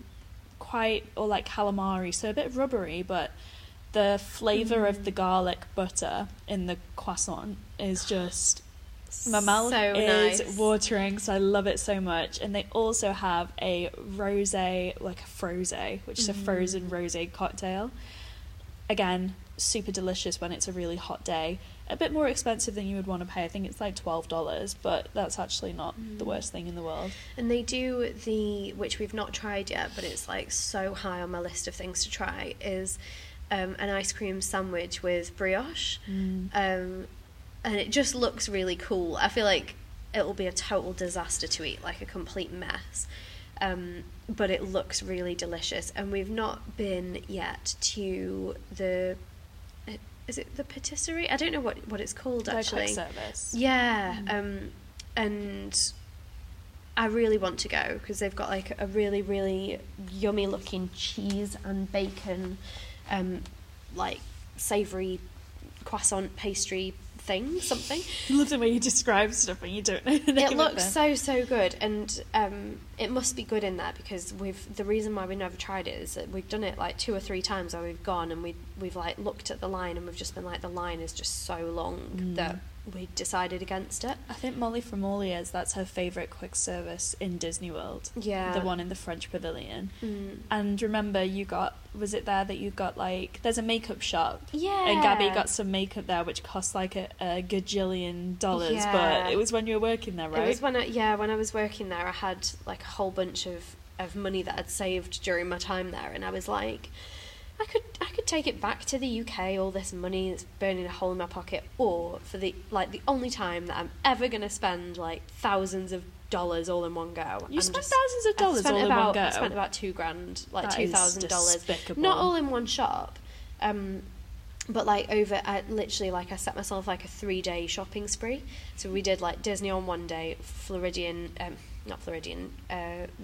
or like calamari, so a bit rubbery, but the flavour of the garlic butter in the croissant is just, my mouth is nice. Watering, so I love it so much. And they also have a rosé, like a frosé, which is a frozen rosé cocktail. Again, super delicious when it's a really hot day. A bit more expensive than you would want to pay. I think it's like $12, but that's actually not the worst thing in the world. And they do which we've not tried yet, but it's like so high on my list of things to try, is an ice cream sandwich with brioche. And it just looks really cool. I feel like it will be a total disaster to eat, like a complete mess. But it looks really delicious. And we've not been yet to the... Is it the patisserie? I don't know what it's called, actually. Quick service. Yeah. And I really want to go, because they've got like a really, really yummy looking cheese and bacon, like savoury croissant pastry thing, something. I love the way you describe stuff when you don't know the name. It looks so good, and it must be good in there, because the reason why we never tried it is that we've done it like 2 or 3 times where we've gone and we've like looked at the line and we've just been like, the line is just so long that we decided against it. I think Molly from Olia's, that's her favourite quick service in Disney World. Yeah. The one in the French Pavilion. And remember, was it there that you got like, there's a makeup shop. Yeah. And Gabby got some makeup there, which cost like a gajillion dollars. Yeah. But it was when you were working there, right? It was when I was working there, I had like a whole bunch of money that I'd saved during my time there. And I was like, I could take it back to the UK, all this money that's burning a hole in my pocket, or for the only time that I'm ever going to spend like thousands of dollars all in one go. You spent thousands of dollars all in one go? I spent about $2,000, like $2,000. Not all in one shop, but like I set myself like a 3-day shopping spree. So we did like Disney on one day, the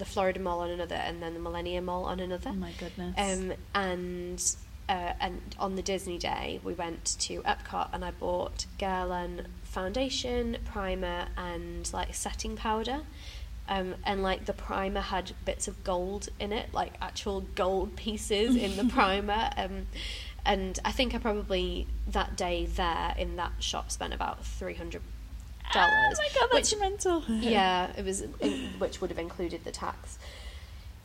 Florida Mall on another, and then the Millennium Mall on another. Oh my goodness. And on the Disney day, we went to Epcot and I bought Guerlain foundation, primer, and like setting powder. And like the primer had bits of gold in it, like actual gold pieces in the primer. And I think I probably, that day there in that shop, spent about $300. Oh my God, that's mental. Yeah, it was, which would have included the tax.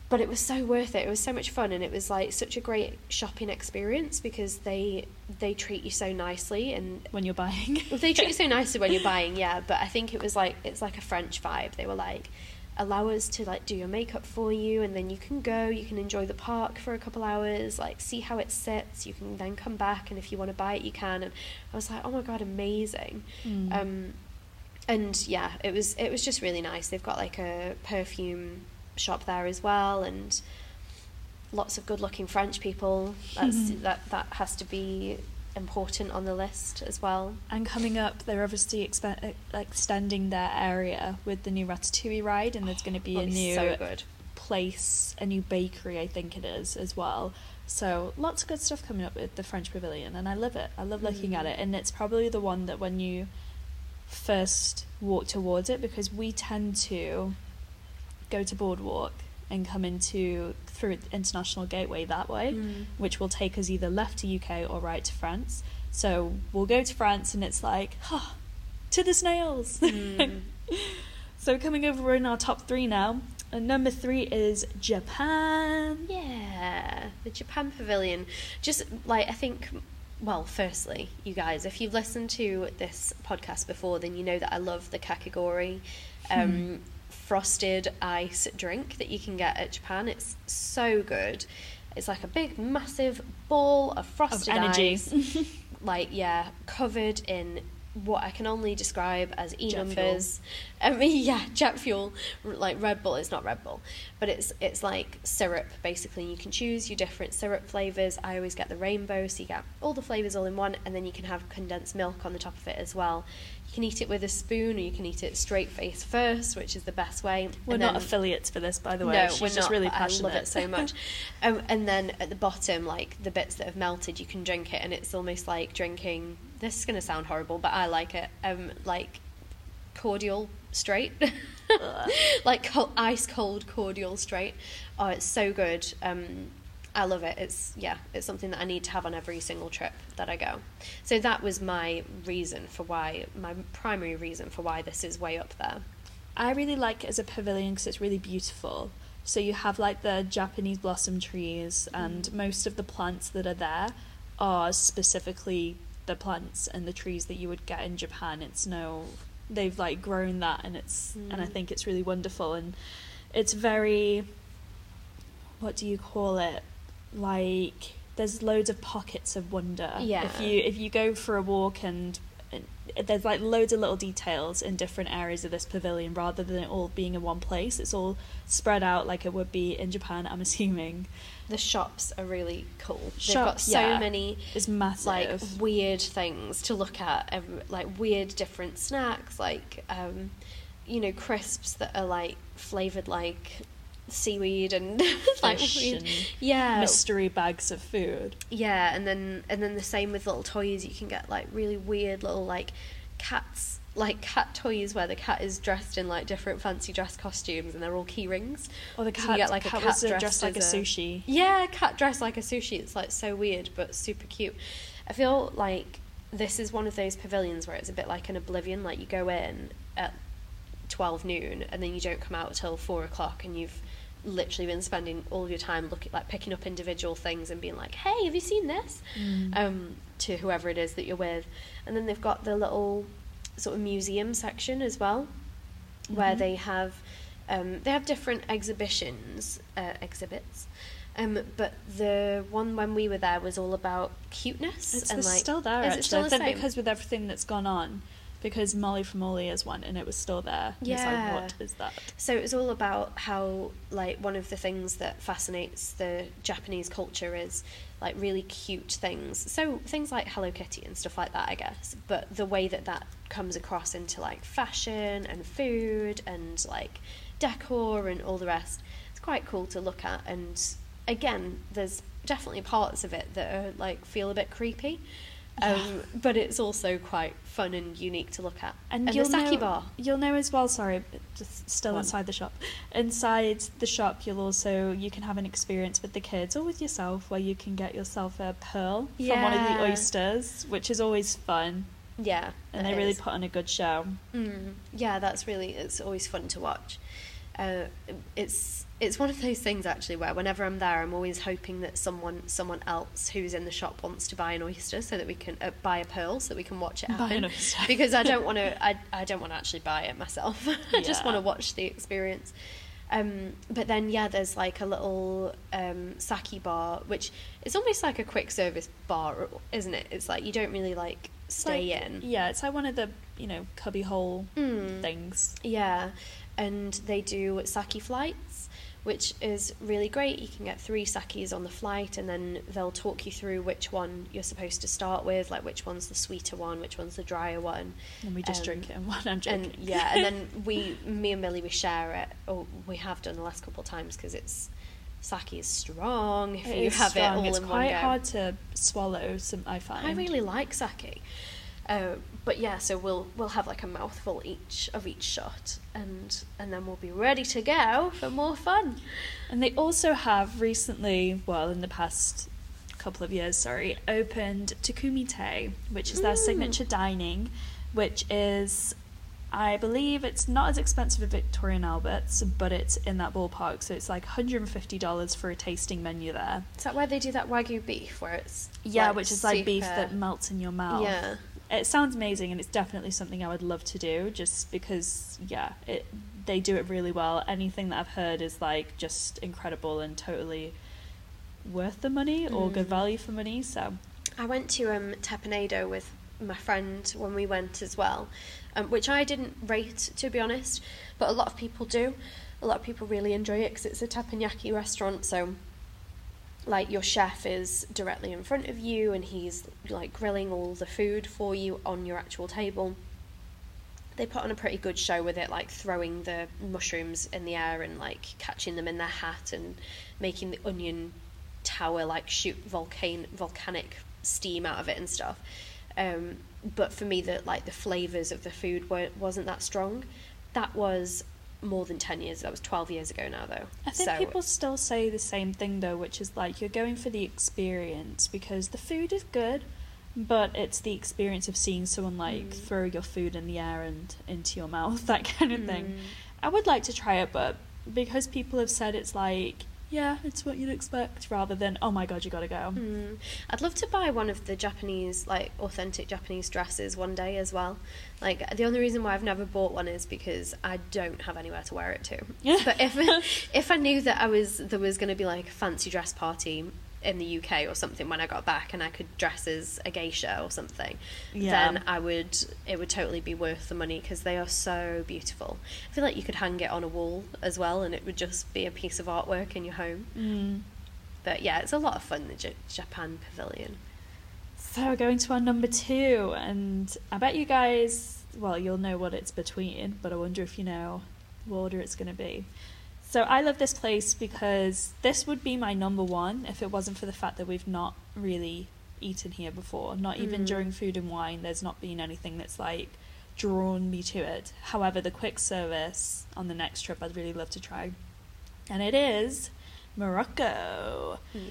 But it was so worth it. It was so much fun, and it was like such a great shopping experience, because they treat you so nicely, and when you're buying, they treat you so nicely when you're buying. Yeah, but I think it was like, it's like a French vibe. They were like, allow us to like do your makeup for you, and then you can enjoy the park for a couple hours, like see how it sits, you can then come back, and if you want to buy it you can. And I was like, oh my God, amazing. And yeah, it was just really nice. They've got like a perfume shop there as well, and lots of good-looking French people. That has to be important on the list as well. And coming up, they're obviously extending their area with the new Ratatouille ride, and there's going to be a new place, a new bakery, I think it is, as well, So lots of good stuff coming up at the French Pavilion, and I love it. I love looking at it, and it's probably the one that when you first walk towards it, because we tend to go to Boardwalk and come into through International Gateway that way, which will take us either left to UK or right to France. So we'll go to France and it's like, oh, to the snails. So coming over, we're in our top three now. And number three is Japan. Yeah, the Japan Pavilion. Just like, I think, well, firstly, you guys, if you've listened to this podcast before, then you know that I love the kakigori frosted ice drink that you can get at Japan. It's so good. It's like a big, massive ball of frosted ice. Like, yeah, covered in what I can only describe as E numbers. Jet fuel, like Red Bull. It's not Red Bull, but it's like syrup, basically. You can choose your different syrup flavours. I always get the rainbow, so you get all the flavours all in one, and then you can have condensed milk on the top of it as well. You can eat it with a spoon, or you can eat it straight face first, which is the best way. We're not affiliates for this, by the way. No, she's just really passionate. I love it so much. And then at the bottom, like the bits that have melted, you can drink it, and it's almost like drinking, this is going to sound horrible, but I like it, like cordial straight. Like ice cold cordial straight. Oh, it's so good. I love it. It's something that I need to have on every single trip that I go. So that was my primary reason for why this is way up there. I really like it as a pavilion because it's really beautiful. So you have like the Japanese blossom trees, and most of the plants that are there are specifically the plants and the trees that you would get in Japan. They've like grown that, and and I think it's really wonderful, and it's very, what do you call it, like there's loads of pockets of wonder. Yeah, if you go for a walk, and there's like loads of little details in different areas of this pavilion rather than it all being in one place. It's all spread out like it would be in Japan, I'm assuming. The shops are really cool. They've got so many, it's massive, like weird things to look at, like weird different snacks, like crisps that are like flavored like seaweed and like weird, mystery bags of food. Yeah, and then the same with little toys. You can get like really weird little like cats, like cat toys where the cat is dressed in like different fancy dress costumes, and they're all key rings. Or the cat, so you get, like, the a cat was dressed like a sushi. Yeah, cat dressed like a sushi. It's like so weird but super cute. I feel like this is one of those pavilions where it's a bit like an Oblivion. Like you go in at 12 noon and then you don't come out till 4 o'clock, and you've literally been spending all your time looking, like picking up individual things and being like, hey, have you seen this? To whoever it is that you're with. And then they've got the little sort of museum section as well, where they have different exhibits. But the one when we were there was all about cuteness. Still there, actually. Still I think same? Because with everything that's gone on, because Molly from Molly is one, and it was still there. Yeah. It's like, what is that? So it was all about how, like, one of the things that fascinates the Japanese culture is, like, really cute things. So things like Hello Kitty and stuff like that, I guess. But the way that comes across into, like, fashion and food and, like, decor and all the rest, it's quite cool to look at. And, again, there's definitely parts of it that are, like, feel a bit creepy. But it's also quite fun and unique to look at. And the sake bar. You'll know as well, sorry, just still outside the shop. Inside the shop, you can have an experience with the kids or with yourself where you can get yourself a pearl from one of the oysters, which is always fun. Yeah. And they really put on a good show. Yeah, it's always fun to watch. It's one of those things, actually, where whenever I'm there, I'm always hoping that someone else who's in the shop wants to buy an oyster so that we can buy a pearl so that we can watch it happen. Buy an oyster. Because I don't want to. I don't want to actually buy it myself. I just want to watch the experience. But then, there's like a little sake bar, which it's almost like a quick service bar, isn't it? It's like you don't really like stay in. Yeah, it's like one of the cubby hole things. Yeah, and they do sake flights, which is really great. You can get 3 sakis on the flight, and then they'll talk you through which one you're supposed to start with, like which one's the sweeter one, which one's the drier one. And we just drink it, and one I'm drinking. And then me and Millie, we share it, or we have done the last couple of times, because it's sake is strong if you have it all in one go. It's quite hard to swallow, I find. I really like sake. But yeah, so we'll have like a mouthful of each shot, and then we'll be ready to go for more fun. And they also have recently, well, in the past couple of years, opened Takumi Tei, which is their signature dining, which is, I believe, it's not as expensive as Victoria and Albert's, but it's in that ballpark, so it's like $150 for a tasting menu there. Is that where they do that Wagyu beef, where it's which is like beef that melts in your mouth? Yeah. It sounds amazing, and it's definitely something I would love to do, just because, they do it really well. Anything that I've heard is, like, just incredible and totally worth the money or good value for money, so. I went to Tepanado with my friend when we went as well, which I didn't rate, to be honest, but a lot of people do. A lot of people really enjoy it because it's a teppanyaki restaurant, so... like your chef is directly in front of you and he's like grilling all the food for you on your actual table. They put on a pretty good show with it, like throwing the mushrooms in the air and like catching them in their hat and making the onion tower like shoot volcanic steam out of it and stuff. But for me, the flavors of the food wasn't that strong. That was more than 10 years, that was 12 years ago now though. I think people still say the same thing though, which is like you're going for the experience because the food is good, but it's the experience of seeing someone like throw your food in the air and into your mouth, that kind of thing. I would like to try it, but because people have said it's like, yeah, it's what you'd expect, rather than, oh my god, you gotta go. I'd love to buy one of the Japanese, like, authentic Japanese dresses one day as well. Like, the only reason why I've never bought one is because I don't have anywhere to wear it to. Yeah. But if I knew that there was going to be, like, a fancy dress party in the UK or something when I got back and I could dress as a geisha or something, then it would totally be worth the money because they are so beautiful. I feel like you could hang it on a wall as well and it would just be a piece of artwork in your home. But yeah, it's a lot of fun, the Japan Pavilion. So going to our number 2, and I bet you guys, well, you'll know what it's between, but I wonder if you know what order it's going to be. So I love this place because this would be my number 1 if it wasn't for the fact that we've not really eaten here before. Not even during Food and Wine, there's not been anything that's like drawn me to it. However, the quick service on the next trip I'd really love to try. And it is Morocco. Yeah.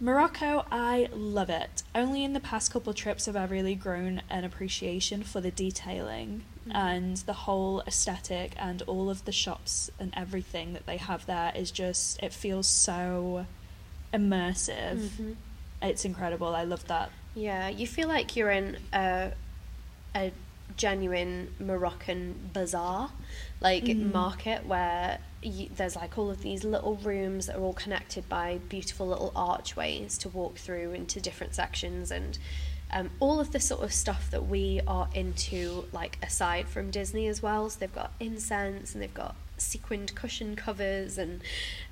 Morocco, I love it. Only in the past couple of trips have I really grown an appreciation for the detailing and the whole aesthetic, and all of the shops and everything that they have there is just, it feels so immersive. It's incredible. I love that. Yeah, you feel like you're in a genuine Moroccan bazaar, like market, where there's like all of these little rooms that are all connected by beautiful little archways to walk through into different sections, and all of the sort of stuff that we are into, like aside from Disney as well. So they've got incense and they've got sequined cushion covers and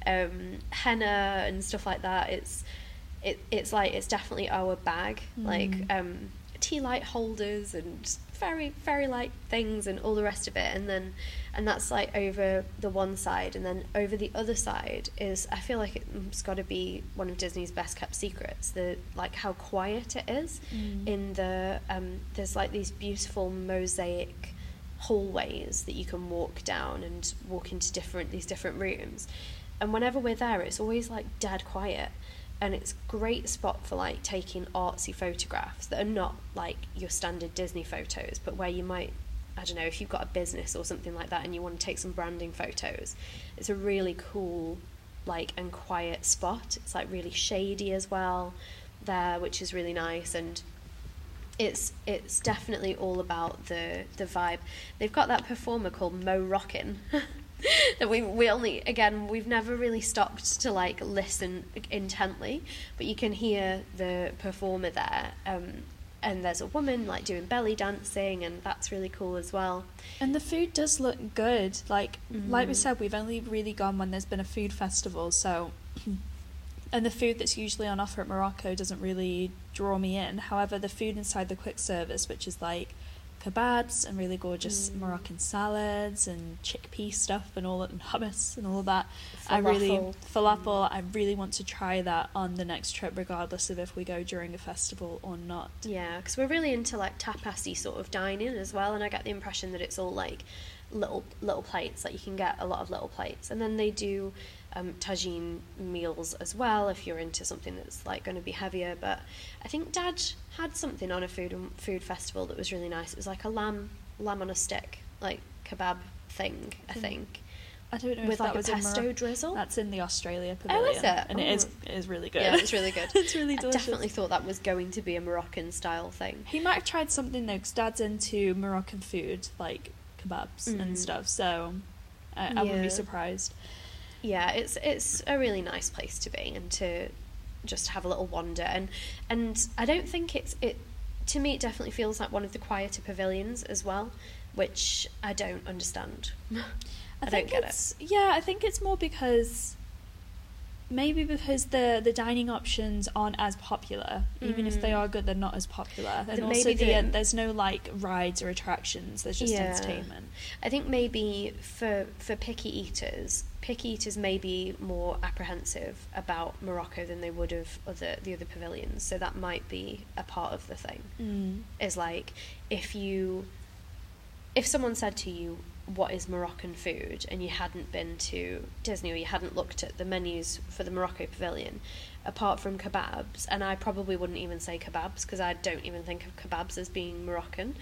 henna and stuff like that. It's like, it's definitely our bag, like tea light holders and fairy light things and all the rest of it, and that's like over the one side, and then over the other side is, I feel like it's got to be one of Disney's best kept secrets, the like how quiet it is in the there's like these beautiful mosaic hallways that you can walk down and walk into these different rooms, and whenever we're there it's always like dead quiet. And it's a great spot for like taking artsy photographs that are not like your standard Disney photos, but where you might, I don't know, if you've got a business or something like that and you want to take some branding photos, it's a really cool like and quiet spot. It's like really shady as well there, which is really nice, and it's definitely all about the vibe. They've got that performer called Mo Rockin. That we've never really stopped to like listen intently, but you can hear the performer there, and there's a woman like doing belly dancing, and that's really cool as well. And the food does look good, like we said, we've only really gone when there's been a food festival, so and the food that's usually on offer at Morocco doesn't really draw me in. However, the food inside the quick service, which is like kebabs and really gorgeous Moroccan salads and chickpea stuff and all that, and hummus and all of that. I really want to try that on the next trip, regardless of if we go during a festival or not. Yeah, because we're really into like tapas-y sort of dining as well, and I get the impression that it's all like little plates, like you can get a lot of little plates. And then they do tagine meals as well if you're into something that's like going to be heavier. But I think Dad had something on a food festival that was really nice. It was like a lamb on a stick, like kebab thing, I think. I don't know with if that like was a pesto drizzle. That's in the Australia pavilion. Oh, is it? And it is really good. Yeah, it's really good. It's really delicious. I definitely thought that was going to be a Moroccan style thing. He might have tried something though, because Dad's into Moroccan food, like kebabs and stuff, so I wouldn't be surprised. Yeah, it's a really nice place to be and to just have a little wander, and I don't think it to me it definitely feels like one of the quieter pavilions as well, which I don't understand. I don't get it. Yeah, I think it's more because the dining options aren't as popular. Even if they are good, they're not as popular. And also there's no like rides or attractions, there's just entertainment. I think maybe for picky eaters may be more apprehensive about Morocco than they would of the other pavilions, so that might be a part of the thing. Is like if someone said to you, what is Moroccan food, and you hadn't been to Disney or you hadn't looked at the menus for the Morocco pavilion apart from kebabs, and I probably wouldn't even say kebabs because I don't even think of kebabs as being Moroccan.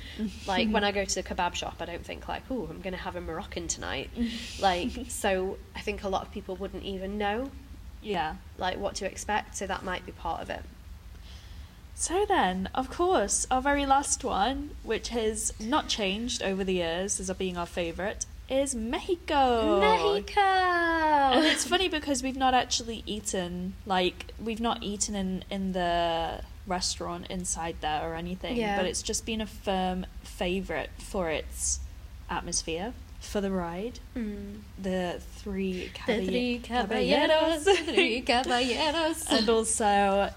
Like when I go to the kebab shop, I don't think like, oh, I'm gonna have a Moroccan tonight. Like, so I think a lot of people wouldn't even know like what to expect, so that might be part of it. So then, of course, our very last one, which has not changed over the years as being our favourite, is Mexico. Mexico! And it's funny because we've not actually eaten, like, we've not eaten in the restaurant inside there or anything, but it's just been a firm favourite for its atmosphere, for the ride, the Three Caballeros, and also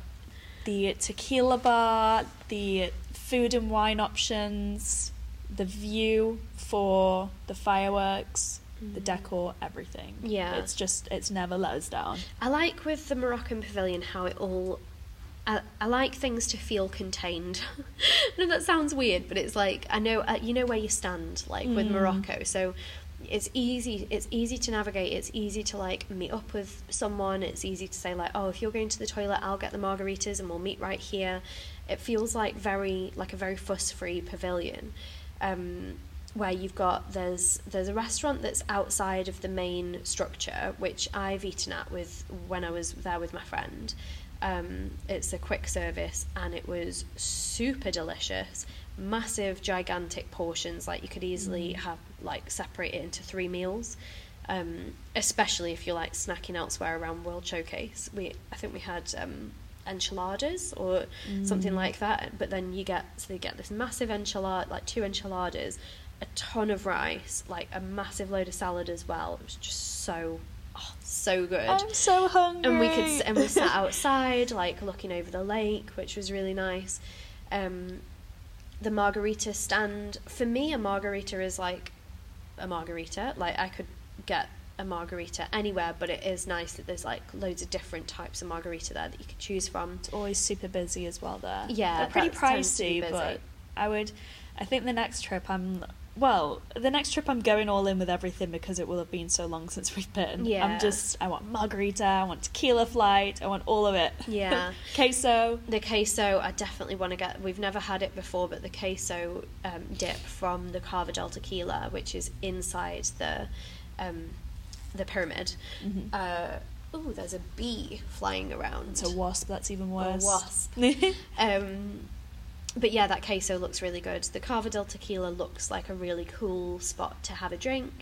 the tequila bar, the food and wine options, the view for the fireworks, the decor, everything. Yeah. It's just, it's never let us down. I like with the Moroccan pavilion how it all, I like things to feel contained. No, that sounds weird, but it's like, I know, you know where you stand, like with Morocco, so it's easy to navigate, it's easy to like meet up with someone, it's easy to say like, oh, if you're going to the toilet, I'll get the margaritas and we'll meet right here. It feels like a very fuss-free pavilion, where you've got there's a restaurant that's outside of the main structure, which I've eaten at with when I was there with my friend. It's a quick service and it was super delicious. Massive, gigantic portions, like you could easily have like separate it into three meals, especially if you're like snacking elsewhere around World Showcase. I think we had enchiladas or something like that, but then they get this massive enchilada, like two enchiladas, a ton of rice, like a massive load of salad as well. It was just so good. I'm so hungry. And we sat outside like looking over the lake, which was really nice. The margarita stand, for me a margarita is like a margarita, like I could get a margarita anywhere, but it is nice that there's like loads of different types of margarita there that you can choose from. It's always super busy as well there. Yeah, they're pretty pricey, but I think the next trip I'm going all in with everything because it will have been so long since we've been. Yeah. I want margarita, I want tequila flight, I want all of it. Yeah. Queso. The queso, I definitely want to get. We've never had it before, but the queso dip from the Carva del Tequila, which is inside the pyramid. Mm-hmm. There's a bee flying around. It's a wasp, that's even worse. A wasp. But yeah, that queso looks really good. The Carva del Tequila looks like a really cool spot to have a drink.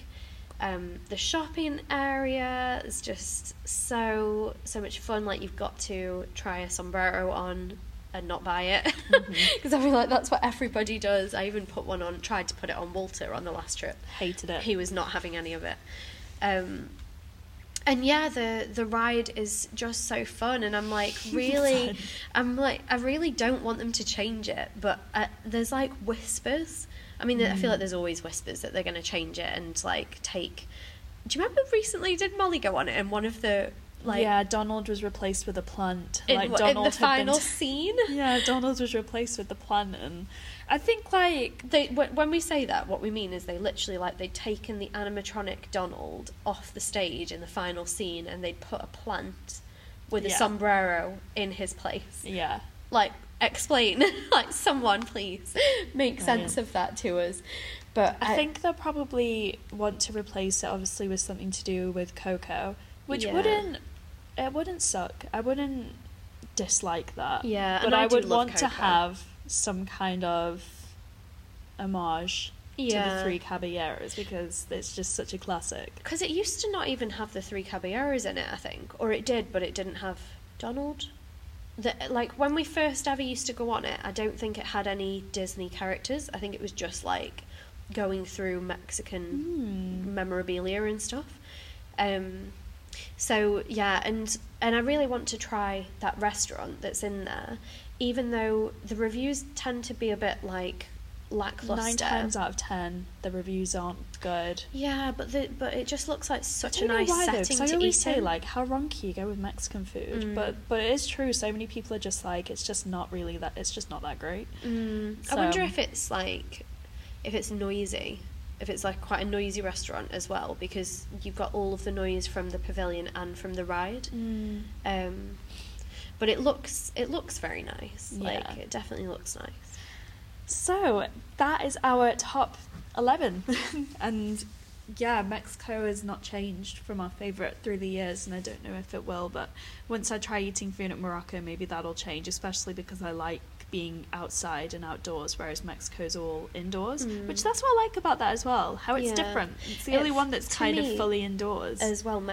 The shopping area is just so much fun. Like, you've got to try a sombrero on and not buy it. Because I feel like that's what everybody does. I even tried to put it on Walter on the last trip. Hated it. He was not having any of it. And yeah, the ride is just so fun, and I'm like, really, I really don't want them to change it, but there's like whispers I mean, I feel like there's always whispers that they're going to change it and, like, take... Do you remember recently, did Molly go on it and one of the... Like, yeah, Donald was replaced with a plant. Donald in the final scene? Yeah, Donald was replaced with the plant. And I think, like... When we say that, what we mean is they literally, like, they'd taken the animatronic Donald off the stage in the final scene and they'd put a plant with a sombrero in his place. Yeah. Like, explain. Like, someone, please, make sense of that to us. But I think they'll probably want to replace it, obviously, with something to do with Coco. Which wouldn't suck. I wouldn't dislike that. Yeah, but I would want to have some kind of homage to the Three Caballeros because it's just such a classic. Because it used to not even have the Three Caballeros in it, I think, or it did, but it didn't have Donald. Like when we first ever used to go on it, I don't think it had any Disney characters. I think it was just like going through Mexican memorabilia and stuff. So yeah, and I really want to try that restaurant that's in there, even though the reviews tend to be a bit like lackluster. 9 times out of 10, the reviews aren't good. Yeah, but it just looks like such a nice setting to eat in. I always say like how wrong can you go with Mexican food, but it is true. So many people are just like it's just not that great. So. I wonder if it's like noisy. If it's like quite a noisy restaurant as well, because you've got all of the noise from the pavilion and from the ride, but it looks very nice. Like it definitely looks nice. So that is our top 11, and yeah, Mexico has not changed from our favourite through the years, and I don't know if it will. But once I try eating food at Morocco, maybe that'll change, especially because I like being outside and outdoors, whereas Mexico's all indoors, which that's what I like about that as well, how it's different. It's the only one that's kind of fully indoors. As well, the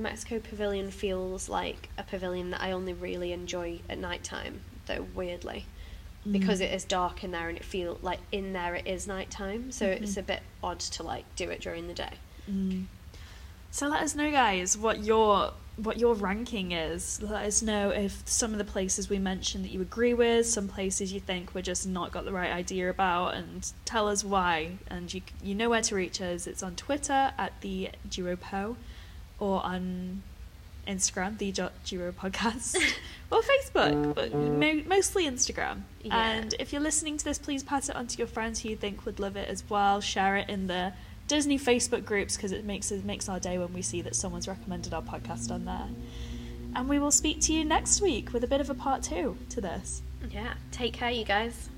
Mexico pavilion feels like a pavilion that I only really enjoy at nighttime, though, weirdly, because it is dark in there and it feels like in there it is nighttime, so it's a bit odd to like do it during the day. So let us know, guys, what your ranking is. Let us know if some of the places we mentioned that you agree with, some places you think we're just not got the right idea about, and tell us why. And you know where to reach us. It's on Twitter @DuoPo, or on Instagram @DuoPodcast, or Facebook, but mostly Instagram. And if you're listening to this, please pass it on to your friends who you think would love it as well. Share it in the Disney Facebook groups, because it makes our day when we see that someone's recommended our podcast on there. And we will speak to you next week with a bit of a part 2 to this. Take care, you guys.